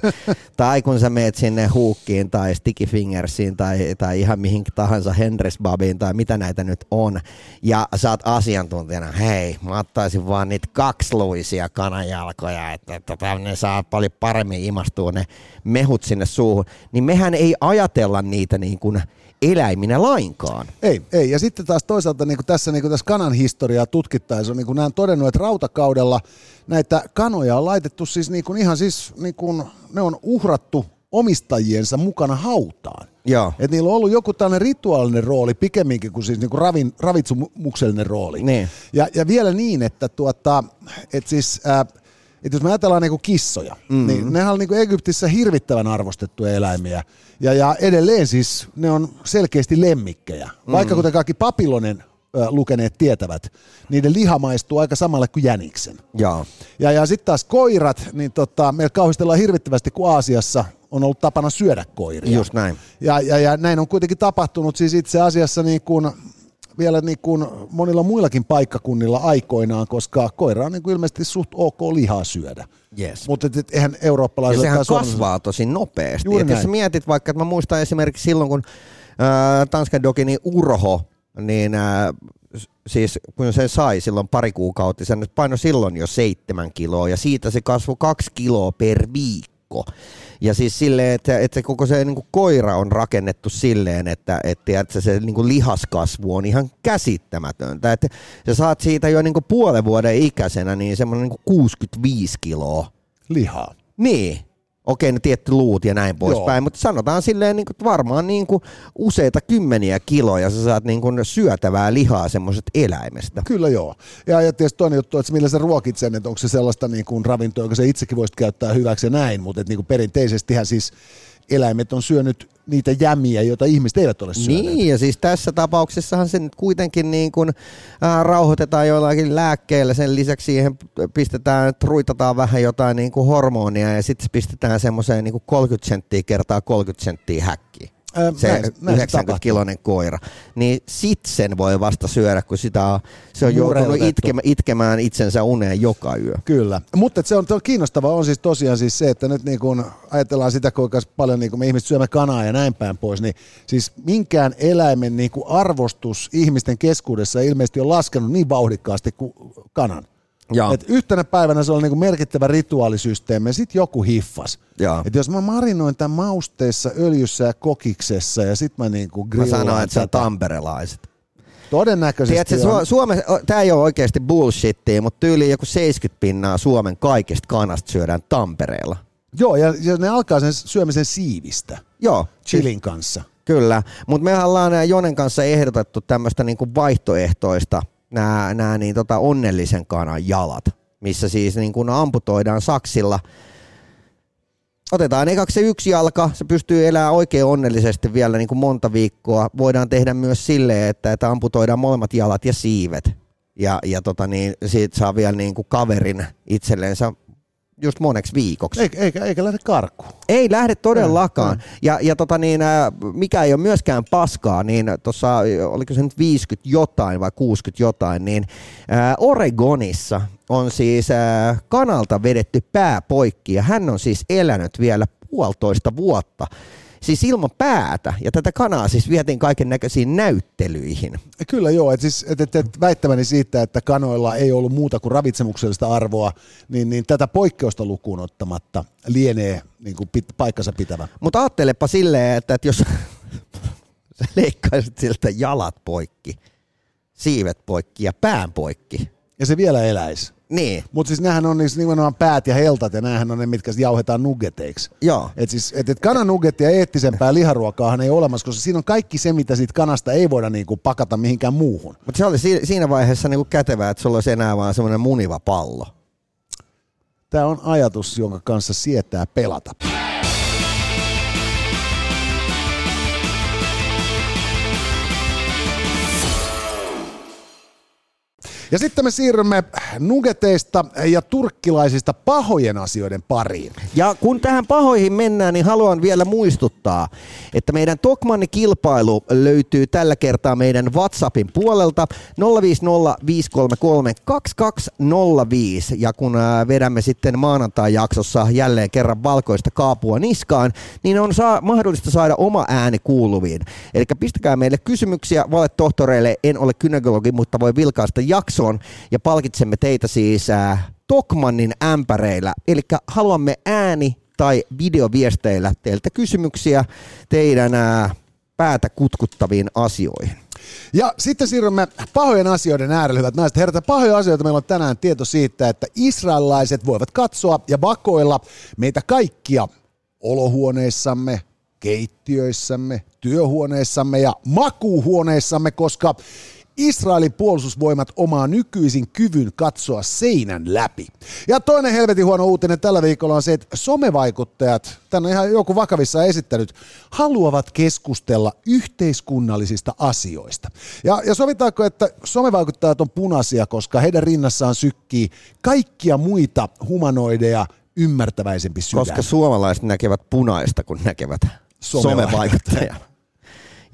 Tai kun sä meet sinne Huukkiin tai Sticky Fingersiin tai ihan mihin tahansa Henresbabiin tai mitä näitä nyt on. Ja sä oot asiantuntijana, hei mä ottaisin vaan niitä kaksiluisia kananjalkoja, että ne saa paljon paremmin imastua ne mehut sinne suuhun. Niin mehän ei ajatella niitä niin kuin eläiminä lainkaan. Ei. Ja sitten taas toisaalta niin tässä kanan historiaa tutkittaessa niin nämä on todennut, että rautakaudella näitä kanoja on laitettu siis niin kuin ihan siis niin kuin ne on uhrattu omistajiensa mukana hautaan. Joo. Et niillä on ollut joku tällainen rituaalinen rooli pikemminkin kuin siis niin kuin ravitsemuksellinen rooli. Niin. Ja vielä niin, että että jos me ajatellaan niinku kissoja, niin nehän on niinku Egyptissä hirvittävän arvostettuja eläimiä. Ja edelleen siis ne on selkeästi lemmikkejä. Vaikka kuten kaikki Babylonin lukeneet tietävät, niiden liha maistuu aika samalle kuin jäniksen. Ja sitten taas koirat, niin meillä kauhistellaan hirvittävästi, kun Aasiassa on ollut tapana syödä koiria. Just näin. Ja näin on kuitenkin tapahtunut siis itse asiassa niin kuin vielä niin kuin monilla muillakin paikkakunnilla aikoinaan, koska koira on niin kuin ilmeisesti suht ok lihaa syödä. Yes. Mutta eihän eurooppalaisilla... Ja sehän kasvaa tosi nopeasti. Jos mietit vaikka, että mä muistan esimerkiksi silloin, kun Tanskan dogi niin Urho, niin siis kun se sai silloin pari kuukautta, se paino silloin jo 7 kiloa ja siitä se kasvoi 2 kiloa per viikko. Ja siis silleen, että koko se niin kuin koira on rakennettu silleen, että se niin kuin lihaskasvu on ihan käsittämätöntä. Että sä saat siitä jo niin kuin puolen vuoden ikäisenä niin semmoinen niin kuin 65 kiloa. Lihaa. Niin. Okei, no tietty luut ja näin poispäin, mutta sanotaan silleen niin kuin, varmaan niin kuin useita kymmeniä kiloja sä saat niin kuin syötävää lihaa semmoisesta eläimestä. Kyllä joo. Ja tietysti toinen juttu, että millä sä ruokit sen, että onko se sellaista niin kuin ravintoa, joka sä itsekin voisit käyttää hyväksi ja näin, mutta että niin kuin perinteisestihän siis eläimet on syönyt niitä jämiä, joita ihmiset eivät ole syöneet. Niin, ja siis tässä tapauksessahan se nyt kuitenkin niin kuin rauhoitetaan jollakin lääkkeellä, sen lisäksi siihen ruitataan vähän jotain niin kuin hormonia, ja sitten pistetään semmoiseen niin kuin 30 senttiä kertaa 30 senttiä häkkiin. Se 90-kiloinen koira. Niin sit sen voi vasta syödä, kun se on joutunut itkemään itsensä uneen joka yö. Kyllä, mutta se on kiinnostavaa on siis tosiaan siis se, että nyt niin kun ajatellaan sitä, kuinka paljon niin kun me ihmiset syömme kanaa ja näin päin pois, niin siis minkään eläimen niin kun arvostus ihmisten keskuudessa ilmeisesti on laskenut niin vauhdikkaasti kuin kanan. Et yhtenä päivänä se oli niinku merkittävä rituaalisysteemi ja sitten joku hiffas. Et jos mä marinoin tämän mausteissa, öljyssä ja kokiksessa ja sitten mä niinku grillaan. Mä sanoin, että sä tamperelaiset. Todennäköisesti. Tämä ei ole oikeasti bullshittia, mutta tyyliin joku 70% Suomen kaikesta kanasta syödään Tampereella. Joo, ja ne alkaa sen syömisen siivistä. Joo. Chilin kanssa. Kyllä, mutta mehän ollaan Jonen kanssa ehdotettu tämmöistä niinku vaihtoehtoista nämä onnellisen kanan jalat, missä siis niinku amputoidaan saksilla. Otetaan ekaksi se yksi jalka, se pystyy elämään oikein onnellisesti vielä niin kuin monta viikkoa. Voidaan tehdä myös silleen, että amputoidaan molemmat jalat ja siivet. Ja siitä saa vielä niin kuin kaverin itselleensä just moneksi viikoksi. Eikä lähde karkuun. Ei lähde todellakaan. Mikä ei ole myöskään paskaa, niin tuossa oliko se nyt 50 jotain vai 60 jotain, niin Oregonissa on siis kanalta vedetty pää poikki ja hän on siis elänyt vielä 1,5 vuotta. Siis ilman päätä, ja tätä kanaa siis vietiin kaiken näköisiin näyttelyihin. Kyllä joo, että siis, väittämäni siitä, että kanoilla ei ollut muuta kuin ravitsemuksellista arvoa, niin tätä poikkeusta lukuun ottamatta lienee niin kuin paikkansa pitävä. Mutta ajattelepa silleen, että jos sä leikkaisit siltä jalat poikki, siivet poikki ja pään poikki. Ja se vielä eläisi. Niin. Mutta siis näähän on nimenomaan päät ja heltat ja näähän on ne, mitkä jauhetaan nuggeteiksi. Joo. Että siis, kananuggettia ja eettisempää liharuokaahan ei ole olemassa, koska siinä on kaikki se, mitä siitä kanasta ei voida niinku pakata mihinkään muuhun. Mutta se oli siinä vaiheessa niinku kätevää, että sulla olisi enää vaan semmoinen muniva pallo. Tämä on ajatus, jonka kanssa sietää pelata. Ja sitten me siirrymme nugeteista ja turkkilaisista pahojen asioiden pariin. Ja kun tähän pahoihin mennään, niin haluan vielä muistuttaa, että meidän Tokmannin kilpailu löytyy tällä kertaa meidän WhatsAppin puolelta 050 533 2205. Ja kun vedämme sitten maanantai-jaksossa jälleen kerran valkoista kaapua niskaan, niin on mahdollista saada oma ääni kuuluviin. Eli pistäkää meille kysymyksiä valetohtoreille. En ole kynekologi, mutta voi vilkaista jaksoon ja palkitsemme teitä siis Tokmannin ämpäreillä. Eli haluamme ääni- tai videoviesteillä teiltä kysymyksiä teidän päätä kutkuttaviin asioihin. Ja sitten siirrymme pahojen asioiden äärelle, hyvät naiset. Herra, pahoja asioita meillä on tänään tieto siitä, että israelilaiset voivat katsoa ja vakoilla meitä kaikkia olohuoneissamme, keittiöissämme, työhuoneissamme ja makuuhuoneissamme, koska Israelin puolustusvoimat omaa nykyisin kyvyn katsoa seinän läpi. Ja toinen helvetin huono uutinen tällä viikolla on se, että somevaikuttajat, tänne ihan joku vakavissa esittänyt, haluavat keskustella yhteiskunnallisista asioista. Ja sovitaanko, että somevaikuttajat on punaisia, koska heidän rinnassaan sykkii kaikkia muita humanoideja ymmärtäväisempi sydän. Koska suomalaiset näkevät punaista, kun näkevät somevaikuttajaa.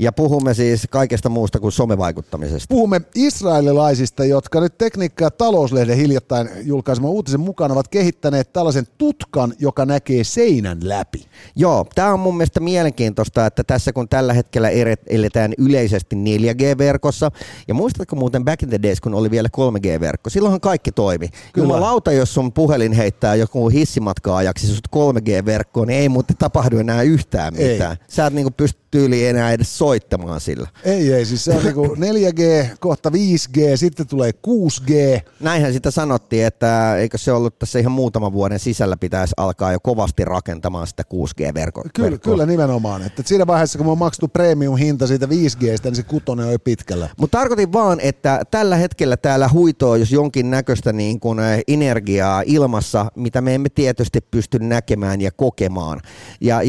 Ja puhumme siis kaikesta muusta kuin somevaikuttamisesta. Puhumme israelilaisista, jotka nyt Tekniikka- ja Talouslehden hiljattain julkaiseman uutisen mukaan ovat kehittäneet tällaisen tutkan, joka näkee seinän läpi. Joo, tämä on mun mielestä mielenkiintoista, että tässä kun tällä hetkellä eletään yleisesti 4G-verkossa, ja muistatko muuten back in the days, kun oli vielä 3G-verkko, silloinhan kaikki toimi. Kyllä. Jumalauta, jos sun puhelin heittää joku hissimatka-ajaksi sut 3G-verkkoon, niin ei muuten tapahdu enää yhtään mitään. Ei. Sä et niinku pysty tyyliin enää edes soittamaan sillä. Ei, siis se on niinku 4G, kohta 5G, sitten tulee 6G. Näinhän sitä sanottiin, että eikö se ollut tässä ihan muutaman vuoden sisällä pitäisi alkaa jo kovasti rakentamaan sitä 6G-verkkoa. Kyllä nimenomaan. Että siinä vaiheessa, kun me on maksettu premium-hinta siitä 5Gstä, niin se 6 on jo pitkällä. Mutta tarkoitin vaan, että tällä hetkellä täällä huitoo, jos jonkin näköistä niin kuin energiaa ilmassa, mitä me emme tietysti pysty näkemään ja kokemaan. Ja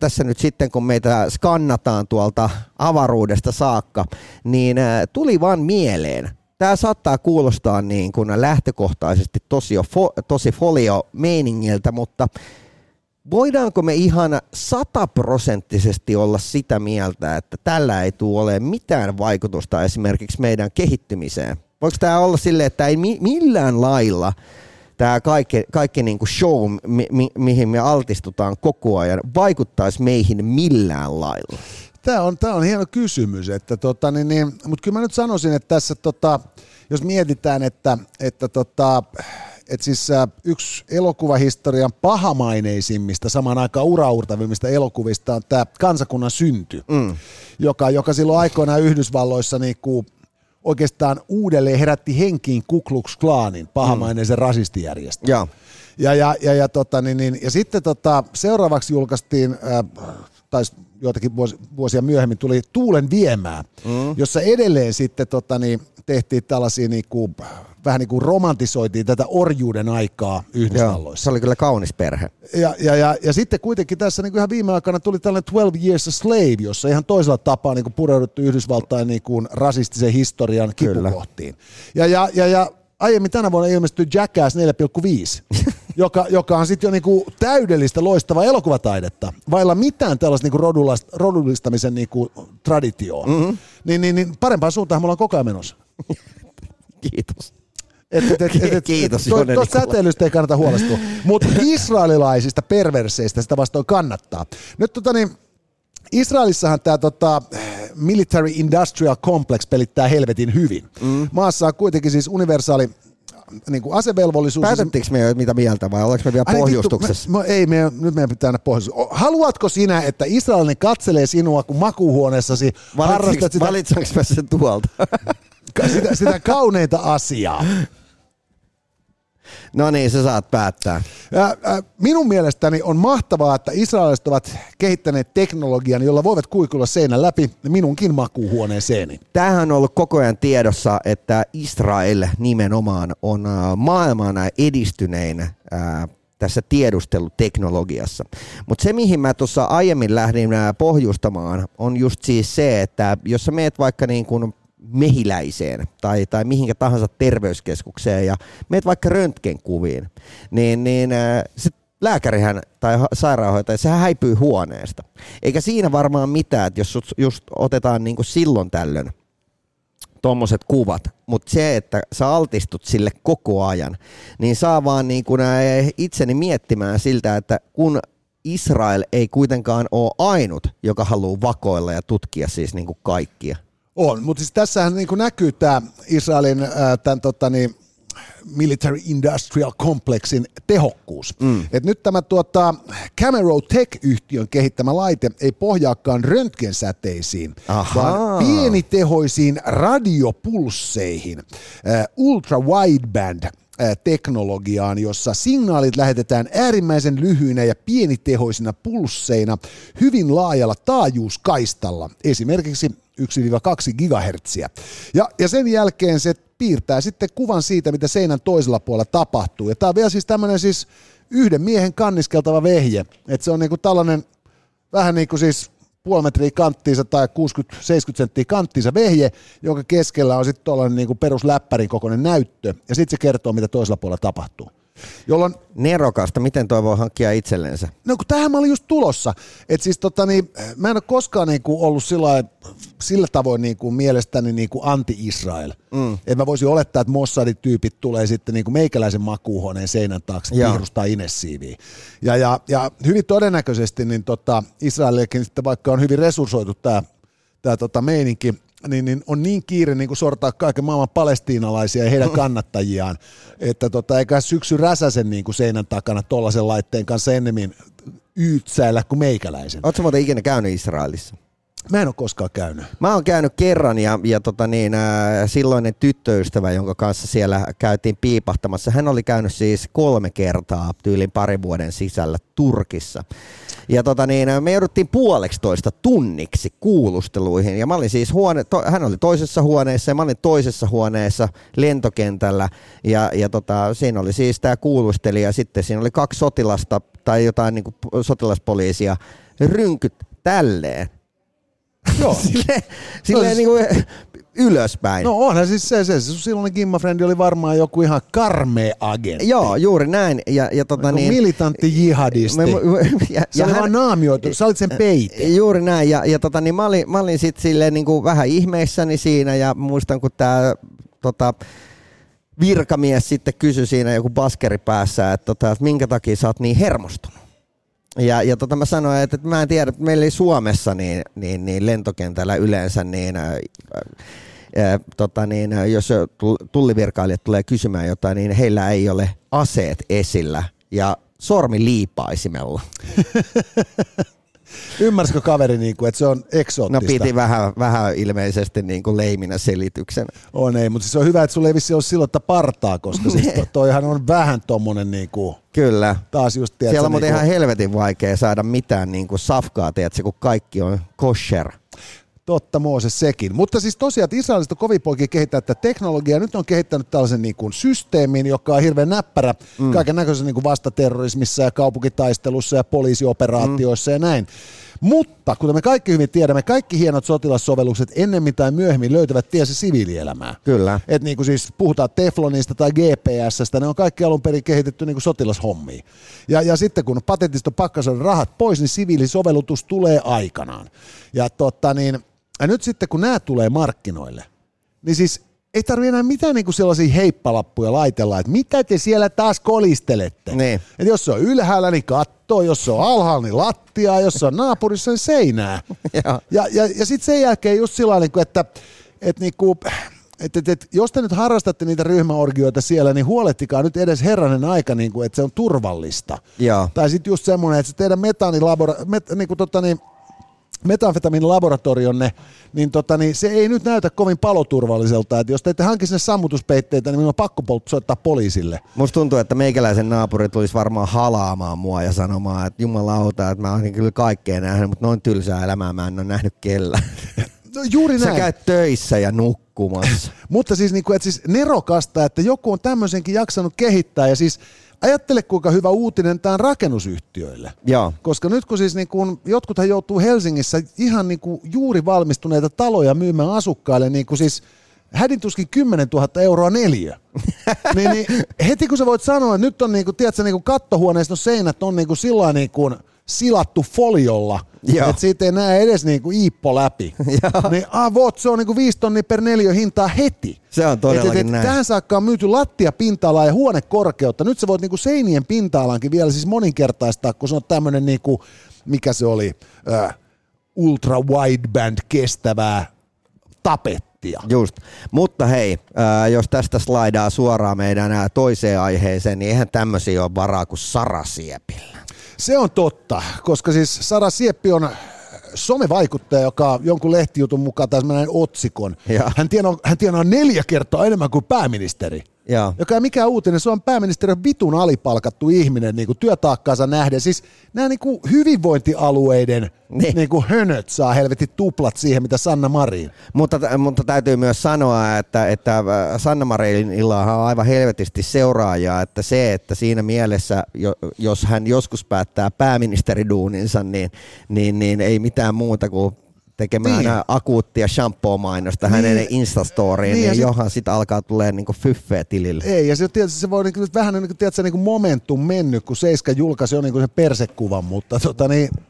tässä nyt sitten, kun meitä skannataan tuolta avaruudesta saakka, niin tuli vaan mieleen. Tämä saattaa kuulostaa niin kuin lähtökohtaisesti tosi folio-meiningiltä, mutta voidaanko me ihan 100% olla sitä mieltä, että tällä ei tule olemaan mitään vaikutusta esimerkiksi meidän kehittymiseen? Voiko tämä olla silleen, että ei millään lailla tämä kaikki niin kuin show, mihin me altistutaan koko ajan, vaikuttaisi meihin millään lailla? Tämä on hieno kysymys, mutta kyllä mä nyt sanoisin, että tässä jos mietitään, että että siis yksi elokuvahistorian pahamaineisimmista, samaan aikaan uraurtavimmista elokuvista on tämä Kansakunnan synty, joka silloin aikoinaan Yhdysvalloissa niinku oikeastaan uudelleen herätti henkiin Ku Klux Klanin, pahamaineisen rasistijärjestön. Ja sitten seuraavaksi julkaistiin, tai joitakin vuosia myöhemmin tuli Tuulen viemää, jossa edelleen sitten tehtiin tällaisia niinku, vähän niin kuin romantisoitiin tätä orjuuden aikaa Yhdysvalloissa. Se oli kyllä kaunis perhe. Ja sitten kuitenkin tässä niin kuin ihan viime aikana tuli tällainen 12 Years a Slave, jossa ihan toisella tapaa niin kuin pureuduttu Yhdysvaltain niin kuin rasistisen historian kipukohtiin. Ja aiemmin tänä vuonna ilmestyi Jackass 4,5, joka on sitten jo niin kuin täydellistä loistavaa elokuvataidetta, vailla mitään tällaista niin kuin rodullistamisen niin kuin traditioa. Mm-hmm. Niin parempaan suuntaan me ollaan koko ajan menossa. Kiitos. Kiitos. Tuosta säteilystä ei kannata huolestua, mutta israelilaisista perverseistä sitä vastoin kannattaa. Nyt Israelissahan tämä Military Industrial Complex pelittää helvetin hyvin. Maassa on kuitenkin siis universaali niin kuin asevelvollisuus. Päätettiinkö me jo mitä mieltä vai ollaanko me vielä pohjustuksessa? Nyt meidän pitää aina pohjustuksessa. Haluatko sinä, että israelinen katselee sinua, kun makuuhuoneessasi harrastat sitä? Valitsenko mä sen tuolta? Sitä kauneinta asiaa. No niin, sä saat päättää. Minun mielestäni on mahtavaa, että israelilaiset ovat kehittäneet teknologian, jolla voivat kuikuilla seinän läpi minunkin makuuhuoneeseeni. Tämähän on ollut koko ajan tiedossa, että Israel nimenomaan on maailman edistynein tässä tiedusteluteknologiassa. Mutta se, mihin mä tuossa aiemmin lähdin pohjustamaan, on just siis se, että jos sä meet vaikka niin kuin mehiläiseen tai mihinkä tahansa terveyskeskukseen ja meet vaikka röntgenkuviin, niin se lääkärihän tai sairaanhoitaja, sehän häipyy huoneesta. Eikä siinä varmaan mitään, että jos just otetaan niin kuin silloin tällöin tuommoiset kuvat, mutta se, että sä altistut sille koko ajan, niin saa vaan niin kuin itseni miettimään siltä, että kun Israel ei kuitenkaan ole ainut, joka haluaa vakoilla ja tutkia siis niin kuin kaikkia. On, mutta siis tässähän niin kuin näkyy tämä Israelin Military Industrial Complexin tehokkuus. Et nyt tämä Camerotech-yhtiön kehittämä laite ei pohjaakaan röntgensäteisiin, vaan pienitehoisiin radiopulsseihin, ultra-wideband teknologiaan, jossa signaalit lähetetään äärimmäisen lyhyinä ja pienitehoisina pulsseina hyvin laajalla taajuuskaistalla, esimerkiksi 1-2 gigahertsiä. Ja sen jälkeen se piirtää sitten kuvan siitä, mitä seinän toisella puolella tapahtuu. Ja tämä on vielä siis tämmöinen siis yhden miehen kanniskeltava vehje. Että se on niinku tällainen vähän niin kuin siis puoli metriä kanttiinsa tai 60-70 senttiä kanttiinsa vehje, jonka keskellä on sitten tuollainen niinku perusläppärin kokoinen näyttö. Ja sitten se kertoo, mitä toisella puolella tapahtuu. Jolloin nerokasta, miten toi voi hankkia itsellensä? No kun tähän mä olin just tulossa, että siis mä en ole koskaan niinku ollut sillä tavoin niinku mielestäni niinku anti-Israel, että mä voisin olettaa, että Mossad-tyypit tulee sitten niinku meikäläisen makuuhuoneen seinän taakse piirustaa inessiiviä. Ja hyvin todennäköisesti niin Israeliakin sitten, vaikka on hyvin resurssoitu tää meininki, niin on niin kiire niin kuin sortaa kaiken maailman palestiinalaisia ja heidän kannattajiaan, että eikä syksy räsäsen niin kuin seinän takana tollaisen laitteen kanssa ennemmin yytsäillä kuin meikäläisen. Oletko muuten ikinä käynyt Israelissa? Mä en ole koskaan käynyt. Mä oon käynyt kerran ja silloinen tyttöystävä, jonka kanssa siellä käytiin piipahtamassa, hän oli käynyt siis 3 kertaa tyylin parin vuoden sisällä Turkissa. Ja me jouduttiin 1,5 tunniksi kuulusteluihin ja mä olin siis hän oli toisessa huoneessa ja mä olin toisessa huoneessa lentokentällä ja siinä oli siis tää kuulustelija ja sitten siinä oli 2 sotilasta tai jotain niinku sotilaspoliisia rynkyt tälleen. Joo. Silleen niin kuin ylöspäin. No onhan siis se silloinen gimmafrendi oli varmaan joku ihan karmea agentti. Joo, juuri näin. Militantti jihadisti. Se oli vaan naamioitu, sä olit sen peite. Juuri näin ja mä olin sit silleen niin kuin vähän ihmeissäni siinä ja muistan kun tää virkamies sitten kysyi siinä joku baskeri päässä, että minkä takia sä oot niin hermostunut. Ja mä sanoin, että mä en tiedä, että meillä Suomessa niin lentokentällä yleensä niin jos tullivirkailijat tulee kysymään jotain, niin heillä ei ole aseet esillä ja sormi liipaisimella. Ymmärsikö kaveri, että se on eksoottista? No piti vähän ilmeisesti leiminä selityksenä. On ei, mutta se on hyvä, että sulla ei vissi ole silloin, että partaa, koska siis toihan on vähän tommonen Kyllä. Taas just, tiedätkö, siellä on muuten ihan helvetin vaikea saada mitään safkaa, tiedätkö, kun kaikki on kosher. Totta Mooses sekin. Mutta siis tosiaan, että Israelista on kovin poikia kehittää tätä teknologiaa. Nyt on kehittänyt tällaisen systeemin, joka on hirveän näppärä kaiken näköisessä vastaterrorismissa ja kaupunkitaistelussa ja poliisioperaatioissa ja näin. Mutta kuten me kaikki hyvin tiedämme, kaikki hienot sotilassovellukset ennemmin tai myöhemmin löytävät tiensä siviilielämään. Kyllä. Että siis puhutaan Teflonista tai GPS:stä, ne on kaikki alun perin kehitetty sotilashommiin. Ja sitten kun patentista on pakka saada rahat pois, niin siviilisovellutus tulee aikanaan. Ja ja nyt sitten, kun nämä tulee markkinoille, niin siis ei tarvitse enää mitään sellaisia heippalappuja laitella, että mitä te siellä taas kolistelette. Niin. Että jos se on ylhäällä, niin kattoa, jos se on alhaalla, niin lattiaa, jos se on naapurissa, niin seinää. ja sitten sen jälkeen just sillä tavalla, että jos te nyt harrastatte niitä ryhmäorgioita siellä, niin huolehtikaa nyt edes herranen aika, että se on turvallista. Ja. Tai sitten just semmoinen, että se teidän metanfetamiin laboratorionne, niin se ei nyt näytä kovin paloturvalliselta, että jos te ette hanki sinne sammutuspeitteitä, niin minun on pakko soittaa poliisille. Musta tuntuu, että meikäläisen naapuri tulisi varmaan halaamaan mua ja sanomaan, että jumalauta, että mä olen kyllä kaikkea nähnyt, mutta noin tylsää elämää mä en ole nähnyt kellään. No juuri näin. Sä käyt töissä ja nukkumassa. Mutta siis, että siis nerokasta, että joku on tämmöisenkin jaksanut kehittää ja siis ajattele, kuinka hyvä uutinen tämä on rakennusyhtiöille, ja. Koska nyt kun siis jotkuthan joutuu Helsingissä ihan juuri valmistuneita taloja myymään asukkaille, siis hädintuskin 10 000 euroa neliö, niin heti kun sä voit sanoa, että nyt on kattohuoneiston seinät on sillä silattu foliolla, että siitä ei näe edes iippo läpi, niin se on 5 000 per neliö hintaa heti. Se on todellakin näin. Tähän saakka on myyty lattiapinta-alaa ja huonekorkeutta. Nyt sä voit seinien pinta-alankin vielä siis moninkertaistaa, kun se on tämmöinen, mikä se oli, ultra wideband kestävää tapettia. Just, mutta hei, jos tästä slaidaa suoraan meidän toiseen aiheeseen, niin eihän tämmöisiä ole varaa kuin sarasiepillä. Se on totta, koska siis Sara Sieppi on somevaikuttaja, joka jonkun lehtijutun mukaan taas mä näin otsikon. Ja. Hän tienaa 4 kertaa enemmän kuin pääministeri, ja. Joka ei mikään uutinen. Se on pääministeriön vitun alipalkattu ihminen työtaakkaansa nähden. Siis nämä hyvinvointialueiden hönöt saa helvetin tuplat siihen, mitä Sanna-Marin. Mutta täytyy myös sanoa, että Sanna-Marinilla on aivan helvetisti seuraajaa, että se, että siinä mielessä, jos hän joskus päättää pääministeriduuninsa, niin ei mitään muuta kuin tekemään akuuttia shampoo-mainosta hänen Instastoriin, niin johan sitten alkaa tulemaan fyffeä tilille. Ei, ja se, tietysti, se voi vähän momentum mennyt, kun Seiska julkaisi jo sen persekuvan, mutta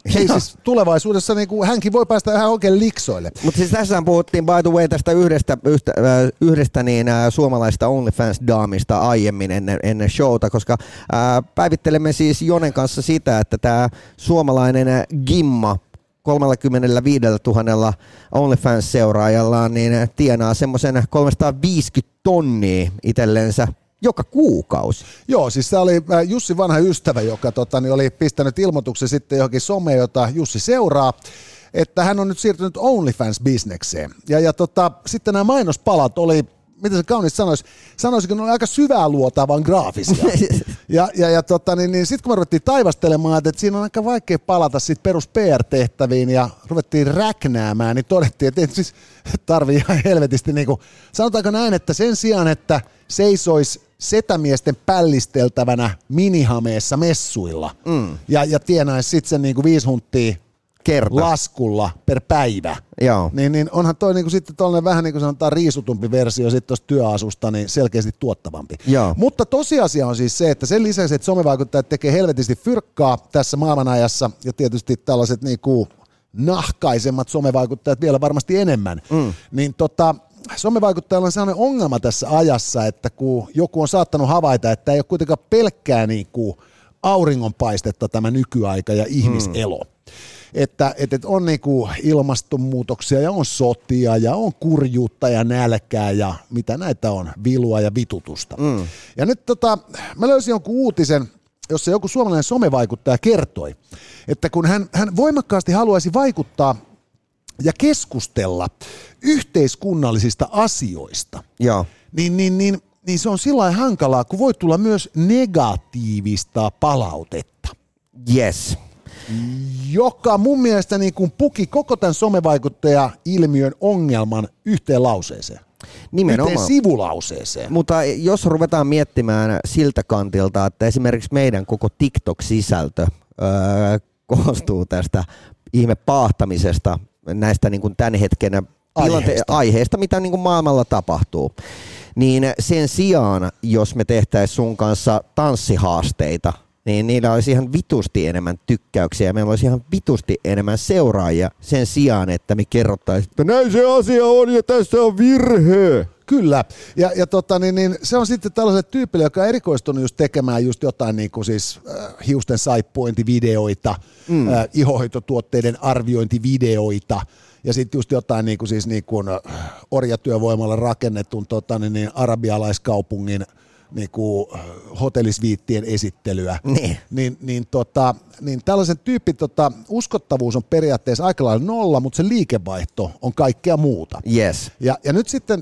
siis tulevaisuudessa hänkin voi päästä ihan oikein liksoille. Mutta siis tässähän puhuttiin by the way tästä yhdestä suomalaista OnlyFans-daamista aiemmin ennen showta, koska päivittelemme siis Jonen kanssa sitä, että tämä suomalainen Gimma 35 000 OnlyFans-seuraajallaan niin tienaa semmoisen 350 000 itsellensä joka kuukausi. Joo, siis se oli Jussi vanha ystävä, joka oli pistänyt ilmoituksen sitten johonkin someen, jota Jussi seuraa, että hän on nyt siirtynyt OnlyFans-bisnekseen. Ja sitten nämä mainospalat oli, mitä se kauniisti sanoisi, sanoisikin, ne oli aika syvää luotaavan graafisia. Ja sitten kun me ruvettiin taivastelemaan, että siinä on aika vaikea palata sit perus PR-tehtäviin ja ruvettiin räknäämään, niin todettiin, että siis tarvii ihan helvetisti. Sanotaanko näin, että sen sijaan, että seisoisi setämiesten pällisteltävänä minihameessa messuilla ja tienaisi sitten sen 5 huntia kerta laskulla per päivä. Joo. Niin onhan toi sitten tollainen vähän sanotaan riisutumpi versio sitten tuosta työasusta, niin selkeästi tuottavampi. Joo. Mutta tosiasia on siis se, että sen lisäksi, että somevaikuttajat tekee helvetisti fyrkkaa tässä maailmanajassa ja tietysti tällaiset nahkaisemmat somevaikuttajat vielä varmasti enemmän, niin somevaikuttajalla on sellainen ongelma tässä ajassa, että kun joku on saattanut havaita, että ei ole kuitenkaan pelkkää auringonpaistetta tämä nykyaika ja ihmiselo. että on niinku ilmastonmuutoksia ja on sotia ja on kurjuutta ja nälkää ja mitä näitä on, vilua ja vitutusta. Mm. Ja nyt mä löysin jonkun uutisen, jossa joku suomalainen somevaikuttaja kertoi, että kun hän voimakkaasti haluaisi vaikuttaa ja keskustella yhteiskunnallisista asioista, niin se on sillä lailla hankalaa, kun voi tulla myös negatiivista palautetta. Yes. Joka mun mielestä niin kuin puki koko tämän somevaikuttaja-ilmiön ongelman yhteen lauseeseen. Nimenomaan. Yhteen sivulauseeseen. Mutta jos ruvetaan miettimään siltä kantilta, että esimerkiksi meidän koko TikTok-sisältö koostuu tästä ihme paahtamisesta näistä niin kuin tämän hetken aiheesta, mitä niin kuin maailmalla tapahtuu. Niin sen sijaan, jos me tehtäisiin sun kanssa tanssihaasteita, niin niillä olisi ihan vitusti enemmän tykkäyksiä ja meillä olisi ihan vitusti enemmän seuraajia sen sijaan, että me kerrottaisiin, että näin se asia on ja tässä on virhe. Kyllä, ja se on sitten tällaiselle tyypille, joka on erikoistunut just tekemään just jotain niin kuin siis hiusten saippuointivideoita, ihohoitotuotteiden arviointivideoita, ja sitten just jotain niin kuin siis niin kuin orjatyövoimalla rakennetun arabialaiskaupungin niin kuin hotellisviittien esittelyä. Niin tällaisen tyypin uskottavuus on periaatteessa aika lailla nolla, mutta se liikevaihto on kaikkea muuta. Yes. Ja nyt sitten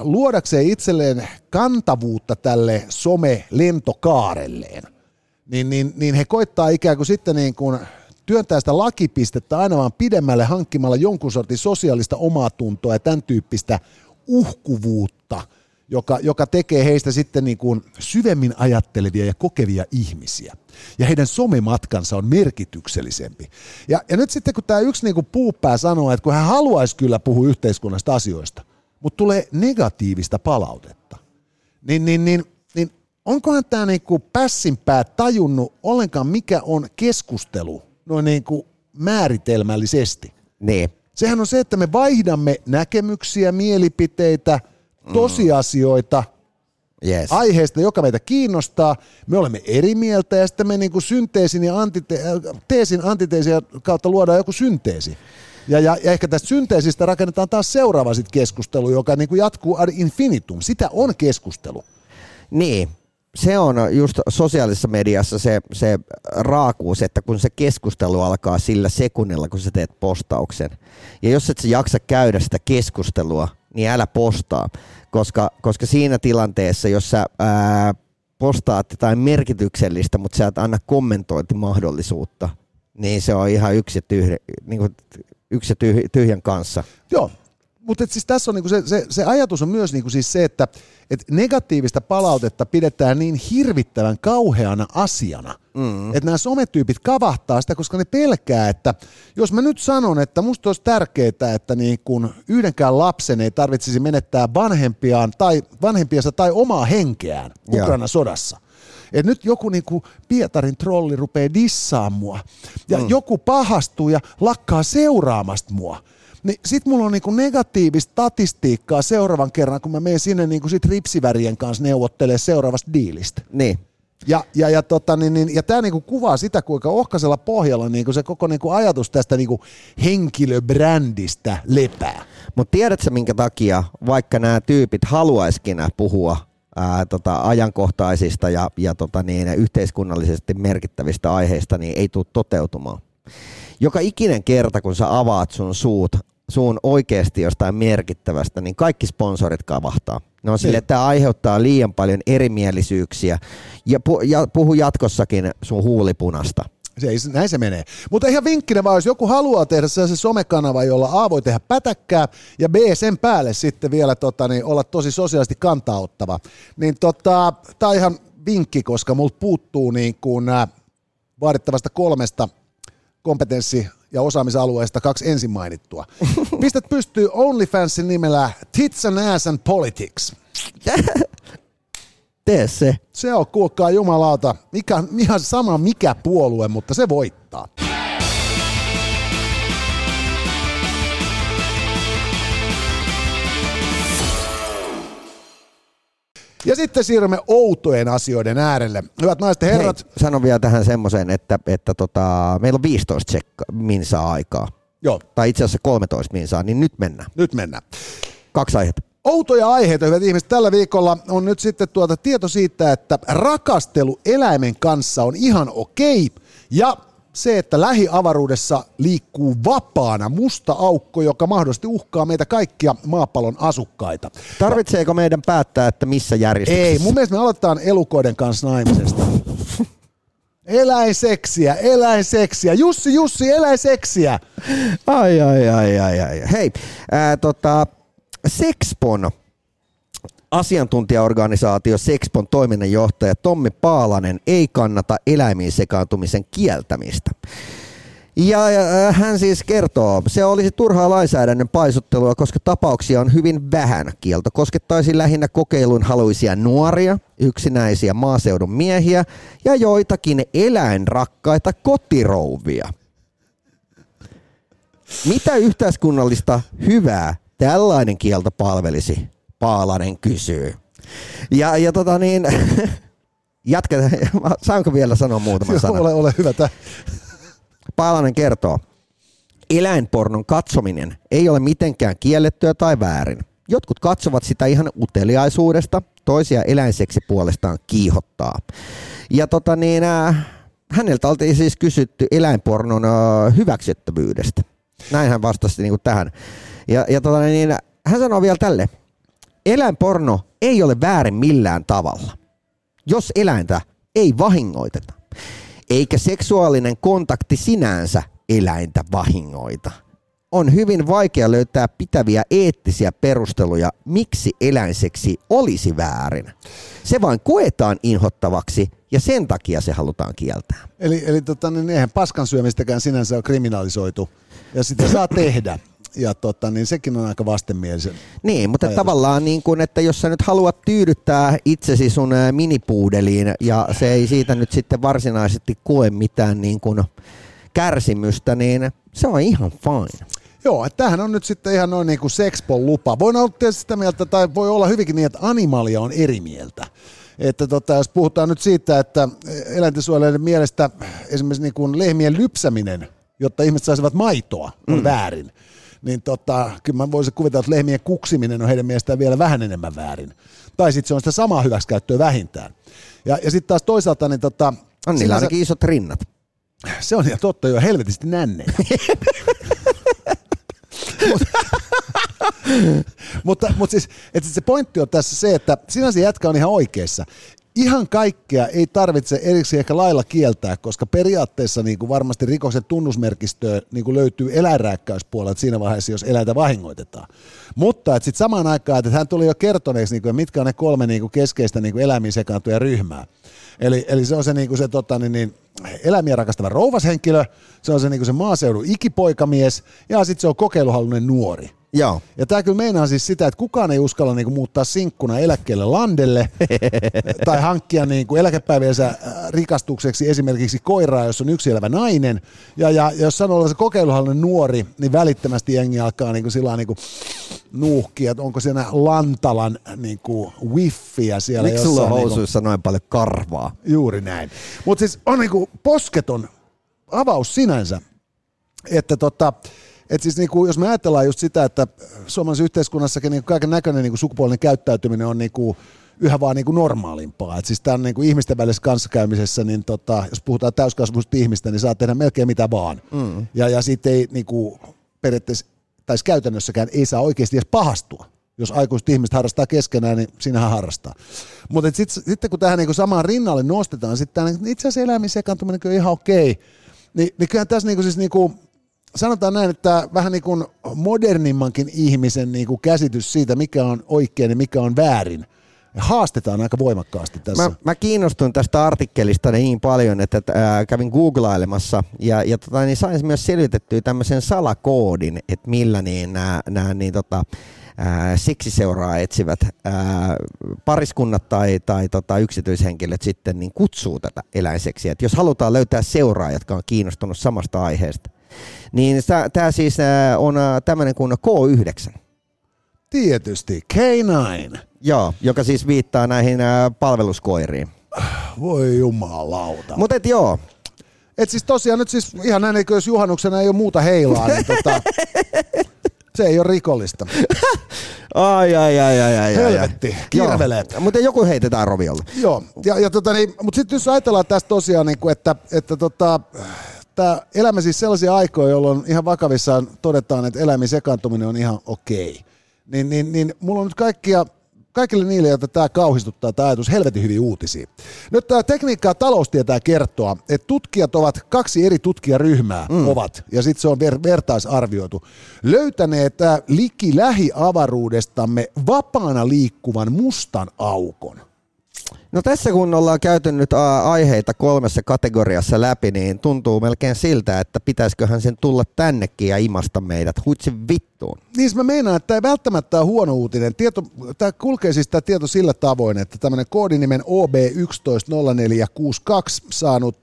luodakseen itselleen kantavuutta tälle some-lentokaarelleen, niin he koittaa ikään kuin sitten niin kuin työntää sitä lakipistettä aina vaan pidemmälle hankkimalla jonkun sortin sosiaalista omatuntoa ja tämän tyyppistä uhkuvuutta, joka tekee heistä sitten niin kuin syvemmin ajattelevia ja kokevia ihmisiä. Ja heidän somematkansa on merkityksellisempi. Ja nyt sitten kun tämä yksi niin kuin puupää sanoo, että kun hän haluaisi kyllä puhua yhteiskunnasta asioista, mutta tulee negatiivista palautetta, niin onkohan tämä niin kuin pässinpää tajunnut ollenkaan mikä on keskustelu noin niin kuin määritelmällisesti? Nee. Sehän on se, että me vaihdamme näkemyksiä, mielipiteitä, tosiasioita aiheesta, joka meitä kiinnostaa. Me olemme eri mieltä ja sitten me niin kuin synteesin ja teesin antiteesin kautta luodaan joku synteesi. Ja ehkä tästä synteesistä rakennetaan taas seuraava sit keskustelu, joka niin kuin jatkuu ad infinitum. Sitä on keskustelu. Niin. Se on just sosiaalisessa mediassa se raakuus, että kun se keskustelu alkaa sillä sekunnilla, kun sä teet postauksen. Ja jos et sä jaksa käydä sitä keskustelua, niin älä postaa, koska siinä tilanteessa, jos sä postaat jotain merkityksellistä, mutta sä et anna kommentointimahdollisuutta, niin se on ihan yksi tyhjän kanssa. Joo. Mutta siis tässä on niinku se ajatus on myös niinku siis se, että et negatiivista palautetta pidetään niin hirvittävän kauheana asiana, että nämä sometyypit kavahtaa sitä, koska ne pelkää, että jos mä nyt sanon, että musta olisi tärkeää, että niin kun yhdenkään lapsen ei tarvitsisi menettää vanhempiansa tai omaa henkeään Ukrainan sodassa. Et nyt joku niinku Pietarin trolli rupeaa dissaamaan mua ja joku pahastuu ja lakkaa seuraamasta mua. Niin sit mulla on niinku negatiivista statistiikkaa seuraavan kerran, kun mä menen sinne niinku sit ripsivärien kanssa neuvottelemaan seuraavasta diilistä. Niin. Ja tää niinku kuvaa sitä, kuinka ohkaisella pohjalla niinku se koko niinku ajatus tästä niinku henkilöbrändistä lepää. Mut tiedätkö minkä takia, vaikka nämä tyypit haluaisikin puhua ajankohtaisista ja yhteiskunnallisesti merkittävistä aiheista, niin ei tule toteutumaan? Joka ikinen kerta, kun sä avaat sun suun oikeasti jostain merkittävästä, niin kaikki sponsorit kavahtaa. Ne on sille, että tämä aiheuttaa liian paljon erimielisyyksiä ja puhu jatkossakin sun huulipunasta. Näin se menee. Mutta ihan vinkkinä vaan, jos joku haluaa tehdä sellaisen somekanava, jolla A voi tehdä pätäkkää ja B sen päälle sitten vielä olla tosi sosiaalisesti kantaa ottava, niin tää on ihan vinkki, koska multa puuttuu niin kuin vaadittavasta 3 kompetenssi- ja osaamisalueesta 2 ensin mainittua. Pistät pystyy OnlyFansin nimellä Tits and Ass and Politics. Tee se. Se on, kuulkaa jumalauta, ihan sama mikä puolue, mutta se voittaa. Ja sitten siirrymme outojen asioiden äärelle. Hyvät naiset ja herrat. Hei, sano vielä tähän semmoisen, että meillä on 15 minsaa aikaa. Joo. Tai itse asiassa 13 minsaa, niin nyt mennään. Nyt mennään. Kaksi aihetta. Outoja aiheita, hyvät ihmiset. Tällä viikolla on nyt sitten tieto siitä, että rakastelu eläimen kanssa on ihan okei. Ja se, että lähiavaruudessa liikkuu vapaana musta aukko, joka mahdollisesti uhkaa meitä kaikkia maapallon asukkaita. Tarvitseeko meidän päättää, että missä järjestyksessä? Ei, mun mielestä me aloitetaan elukoiden kanssa naimisesta. Eläinseksiä, eläinseksiä. Jussi, eläinseksiä. Ai. Hei, Sekspon asiantuntijaorganisaatio Sekspon toiminnanjohtaja Tommi Paalanen ei kannata eläimiin sekaantumisen kieltämistä. Ja hän siis kertoo, se olisi turhaa lainsäädännön paisuttelua, koska tapauksia on hyvin vähän. Kielto koskettaisi lähinnä kokeilun haluisia nuoria, yksinäisiä maaseudun miehiä ja joitakin eläinrakkaita kotirouvia. Mitä yhteiskunnallista hyvää tällainen kielto palvelisi? Paalanen kysyy. Ja jatketaan. Saanko vielä sanoa muutama sana? Ole hyvä. Paalanen kertoo. Eläinpornon katsominen ei ole mitenkään kiellettyä tai väärin. Jotkut katsovat sitä ihan uteliaisuudesta, toisia eläinseksi puolestaan kiihottaa. Ja häneltä oltiin siis kysytty eläinpornon hyväksyttävyydestä. Näin hän vastasi tähän. Ja hän sanoo vielä tälle. Eläinporno ei ole väärin millään tavalla, jos eläintä ei vahingoiteta, eikä seksuaalinen kontakti sinänsä eläintä vahingoita. On hyvin vaikea löytää pitäviä eettisiä perusteluja, miksi eläinseksi olisi väärin. Se vain koetaan inhottavaksi ja sen takia se halutaan kieltää. Eli eihän paskan syömistäkään sinänsä on kriminalisoitu ja sitä saa tehdä. Ja sekin on aika vastenmielisen. Niin, mutta ajatus. Tavallaan niin kuin, että jos sä nyt haluat tyydyttää itsesi sun minipuudeliin ja se ei siitä nyt sitten varsinaisesti koe mitään niin kuin kärsimystä, niin se on ihan fine. Joo, että tämähän on nyt sitten ihan noin niin kuin Sekspon lupa. Voin olla tietysti sitä mieltä, tai voi olla hyvinkin niin, että Animalia on eri mieltä. Että jos puhutaan nyt siitä, että eläintensuojelijoiden mielestä esimerkiksi niin kuin lehmien lypsäminen, jotta ihmiset saisivat maitoa, on väärin. Niin kyllä mä voisin kuvitella, että lehmien kuksiminen on heidän mielestään vielä vähän enemmän väärin. Tai sitten se on sitä samaa hyväksikäyttöä vähintään. Ja sitten taas toisaalta... Niin on niillä ainakin isot rinnat. Se on ihan totta, jo helvetisti nännejä. Mutta siis se pointti on tässä se, että sinänsä jätkä on ihan oikeassa. Ihan kaikkea ei tarvitse erikseen ehkä lailla kieltää, koska periaatteessa niin kuin varmasti rikoksen tunnusmerkistöä niin kuin löytyy eläinrääkkäyspuolelta siinä vaiheessa, jos eläintä vahingoitetaan. Mutta sitten samaan aikaan, että hän tuli jo kertoneeksi, niin kuin, mitkä on ne kolme niin kuin keskeistä niin kuin eläimiin sekaantuja ryhmää. Eli se on se, niin kuin se eläimiä rakastava rouvashenkilö, se on se, niin kuin se maaseudun ikipoikamies ja sitten se on kokeiluhaluinen nuori. Joo. Ja tämä kyllä meinaa siis sitä, että kukaan ei uskalla niinku muuttaa sinkkuna eläkkeelle landelle tai hankkia niinku eläkepäiviensä rikastukseksi esimerkiksi koiraa, jos on yksi elävä nainen. Ja jos sanoo olevansa kokeiluhaluinen nuori, niin välittömästi jengi alkaa niinku nuuhkia, että onko siinä Lantalan niinku wiffiä siellä. Miksi sulla on housuissa noin paljon karvaa? Juuri näin. Mutta siis on niinku posketon avaus sinänsä, että et siis niinku, jos me ajatellaan just sitä, että suomalaisessa yhteiskunnassakin niinku kaiken näköinen niinku sukupuolinen käyttäytyminen on niinku yhä vaan niinku normaalimpaa. Et siis tämän niinku ihmisten välisessä kanssakäymisessä, niin jos puhutaan täyskasvuisista ihmistä, niin saa tehdä melkein mitä vaan. Mm. Ja siitä ei niinku, periaatteessa tai käytännössäkään ei saa oikeasti edes pahastua. Jos aikuiset ihmiset harrastaa keskenään, niin sinähän harrastaa. Mutta sitten kun tähän niinku samaan rinnalle nostetaan, niin itse asiassa eläimiin sekaantuminen on ihan okei. Niin kyllähän tässä niinku siis niinku... Sanotaan näin, että vähän niin kuin modernimmankin ihmisen niin kuin käsitys siitä, mikä on oikein ja mikä on väärin, haastetaan aika voimakkaasti tässä. Mä kiinnostun tästä artikkelista niin paljon, että kävin googlailemassa ja niin sain myös selvitettyä tämmöisen salakoodin, että millä niin nämä niin seksiseuraa etsivät pariskunnat tai yksityishenkilöt sitten niin kutsuu tätä eläinseksiä. Että jos halutaan löytää seuraa, jotka on kiinnostunut samasta aiheesta. Niin tämä siis on tämmöinen kuin K9. Tietysti, K9. Joo, joka siis viittaa näihin palveluskoiriin. Voi jumalauta. Mut et joo. Et siis tosiaan nyt siis ihan näin, jos juhannuksena ei ole muuta heilaa, niin se ei ole rikollista. Ai. Helvetti, kirveleet. Mutta joku heitetään roviolle. Joo, ja niin, mutta sitten jos ajatellaan tästä tosiaan, niin kuin, että tää elämme siis sellaisia aikoja, jolloin ihan vakavissaan todetaan, että eläimen sekaantuminen on ihan okei. Niin mulla on nyt kaikille niille, joita tämä kauhistuttaa, tämä ajatus, helvetin hyviä uutisia. Nyt tämä tekniikkaa taloustietää kertoa, että tutkijat ovat, kaksi eri tutkijaryhmää ovat, ja sitten se on vertaisarvioitu, löytäneet liki lähiavaruudestamme vapaana liikkuvan mustan aukon. No tässä kun ollaan käyty nyt aiheita kolmessa kategoriassa läpi, niin tuntuu melkein siltä, että pitäisiköhän sen tulla tännekin ja imasta meidät huitsin vittuun. Niin mä meinaan, että tämä ei välttämättä ole huono uutinen. Tämä kulkee siis tämä tieto sillä tavoin, että tämmöinen koodinimen OB110462 saanut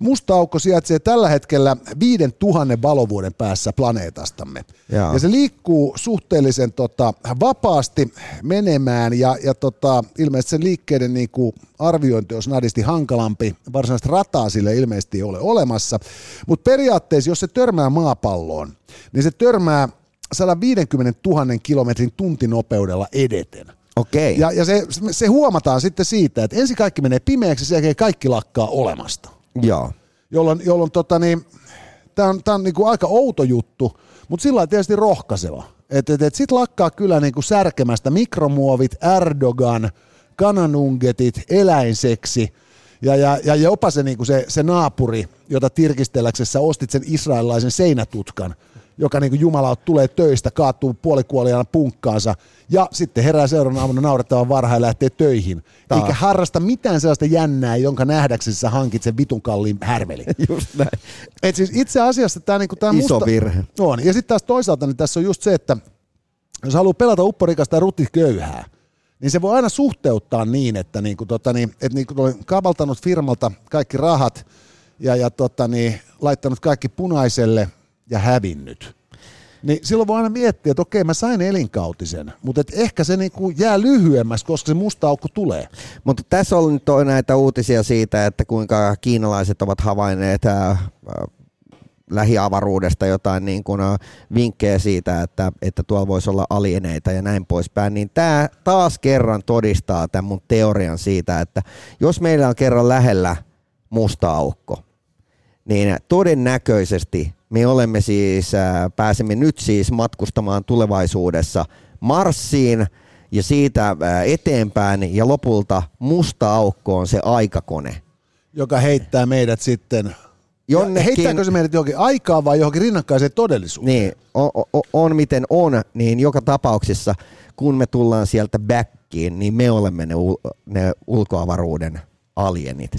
musta aukko sijaitsee tällä hetkellä 5000 valovuoden päässä planeetastamme. Jaa. Ja se liikkuu suhteellisen vapaasti menemään ja ilmeisesti sen liikkeiden niin kuin arviointi olisi nadisti hankalampi, varsinaista rataa sille ilmeisesti ei ole olemassa, mutta periaatteessa jos se törmää maapalloon, niin se törmää 150 000 kilometrin tuntinopeudella edeten. Okei. Ja se huomataan sitten siitä, että ensin kaikki menee pimeäksi, sen jälkeen kaikki lakkaa olemasta. Joo. Jolloin tämä on niin kuin aika outo juttu, mutta sillä lailla tietysti rohkaiseva. Et sit lakkaa kyllä niin kuin särkemästä mikromuovit, Erdogan, kananungetit, eläinseksi ja jopa se, niin se naapuri, jota tirkistelläksessä ostit sen israelilaisen seinätutkan, joka niin jumalaut tulee töistä, kaatuu puolikuoliaana punkkaansa ja sitten herää seuraavana aamuna naurettavan varhain lähtee töihin. Tää. Eikä harrasta mitään sellaista jännää, jonka nähdäksesi sä hankit sen vitun kalliin härmelin. Just näin. Et siis itse asiassa tämä niin iso musta virhe. On. Ja sitten taas toisaalta niin tässä on just se, että jos haluaa pelata upporikasta ja rutiköyhää, niin se voi aina suhteuttaa niin, että olen kavaltanut firmalta kaikki rahat ja laittanut kaikki punaiselle ja hävinnyt. Niin silloin voi aina miettiä, että okei, mä sain elinkautisen, mutta ehkä se niinku jää lyhyemmäksi, koska se musta aukko tulee. Mutta tässä on nyt näitä uutisia siitä, että kuinka kiinalaiset ovat havainneet lähiavaruudesta jotain niin kuin vinkkejä siitä, että tuolla voisi olla alieneita ja näin poispäin, niin tämä taas kerran todistaa tämän mun teorian siitä, että jos meillä on kerran lähellä musta aukko, niin todennäköisesti me olemme siis, pääsemme nyt siis matkustamaan tulevaisuudessa Marsiin ja siitä eteenpäin ja lopulta musta aukko on se aikakone. Joka heittää meidät sitten jonnekin. Heittääkö se meidät johonkin aikaan vai johonkin rinnakkaiseen todellisuuteen? Niin, on miten on, niin joka tapauksessa kun me tullaan sieltä backiin, niin me olemme ne ulkoavaruuden alienit.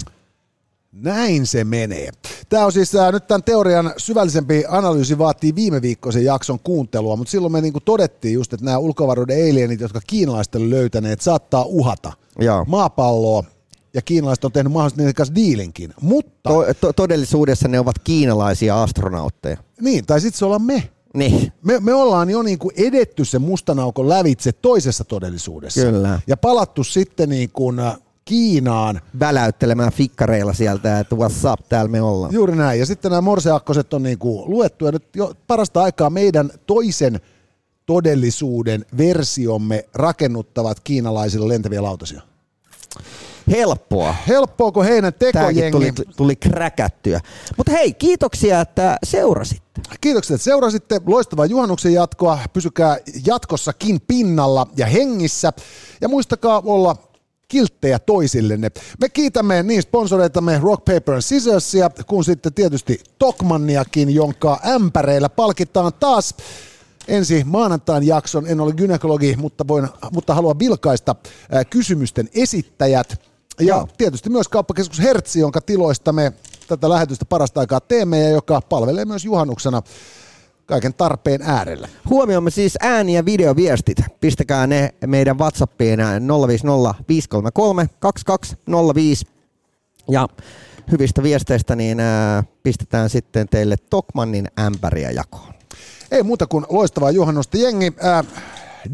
Näin se menee. Tämä on siis nyt tämän teorian syvällisempi analyysi vaatii viime viikkoisen jakson kuuntelua, mutta silloin me niinku todettiin just, että nämä ulkoavaruuden alienit, jotka kiinalaiset on löytäneet, saattaa uhata Jaa. Maapalloa. Ja kiinalaiset on tehnyt mahdollisesti niiden kanssa diilinkin, mutta todellisuudessa ne ovat kiinalaisia astronautteja. Niin, tai sitten se ollaan me. Niin. Me ollaan jo niinku edetty se mustan aukon lävitse toisessa todellisuudessa. Kyllä. Ja palattu sitten niinku Kiinaan. Väläyttelemään fikkareilla sieltä, että what's up, täällä me ollaan. Juuri näin. Ja sitten nämä morseakkoset on niinku luettu. Ja nyt jo parasta aikaa meidän toisen todellisuuden versiomme rakennuttavat kiinalaisilla lentäviä lautasia. Helppoa. Helppoa, kun heidän tekojengi tuli kräkättyä. Mutta hei, kiitoksia, että seurasitte. Kiitoksia, että seurasitte. Loistavaa juhannuksen jatkoa. Pysykää jatkossakin pinnalla ja hengissä. Ja muistakaa olla kilttejä toisillenne. Me kiitämme niin sponsoreitamme Rock Paper Scissorsia, kun sitten tietysti Tokmanniakin, jonka ämpäreillä palkitaan taas ensi maanantain jakson. En ole gynekologi, mutta haluan vilkaista kysymysten esittäjät. Ja tietysti myös Kauppakeskus Hertsi, jonka tiloista me tätä lähetystä parasta aikaa teemme ja joka palvelee myös juhannuksena kaiken tarpeen äärellä. Huomioimme siis ääni- ja videoviestit. Pistäkää ne meidän WhatsAppiin 050 533 2205. Ja hyvistä viesteistä niin pistetään sitten teille Tokmannin ämpäriä jakoon. Ei muuta kuin loistavaa juhannusta jengi.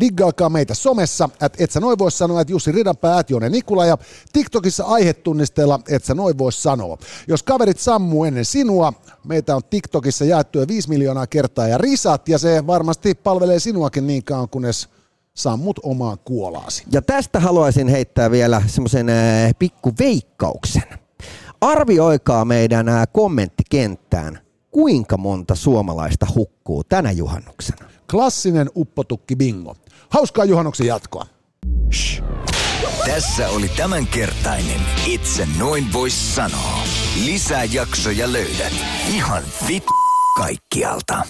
Diggalkaa meitä somessa, et sä noin voi sanoa, että Jussi Ridanpää, Jone Nikula ja TikTokissa aihetunnisteella, et sä noin voi sanoa. Jos kaverit sammuu ennen sinua, meitä on TikTokissa jaettuja 5 miljoonaa kertaa ja risat, ja se varmasti palvelee sinuakin niin kauan, kunnes sammut omaan kuolaasi. Ja tästä haluaisin heittää vielä semmoisen pikkuveikkauksen. Arvioikaa meidän kommenttikenttään, kuinka monta suomalaista hukkuu tänä juhannuksena. Klassinen uppotukki bingo. Hauskaa juhannuksen jatkoa. Shh. Tässä oli tämänkertainen Itse noin vois sanoa. Lisää jaksoja löydät ihan vittu kaikkialta.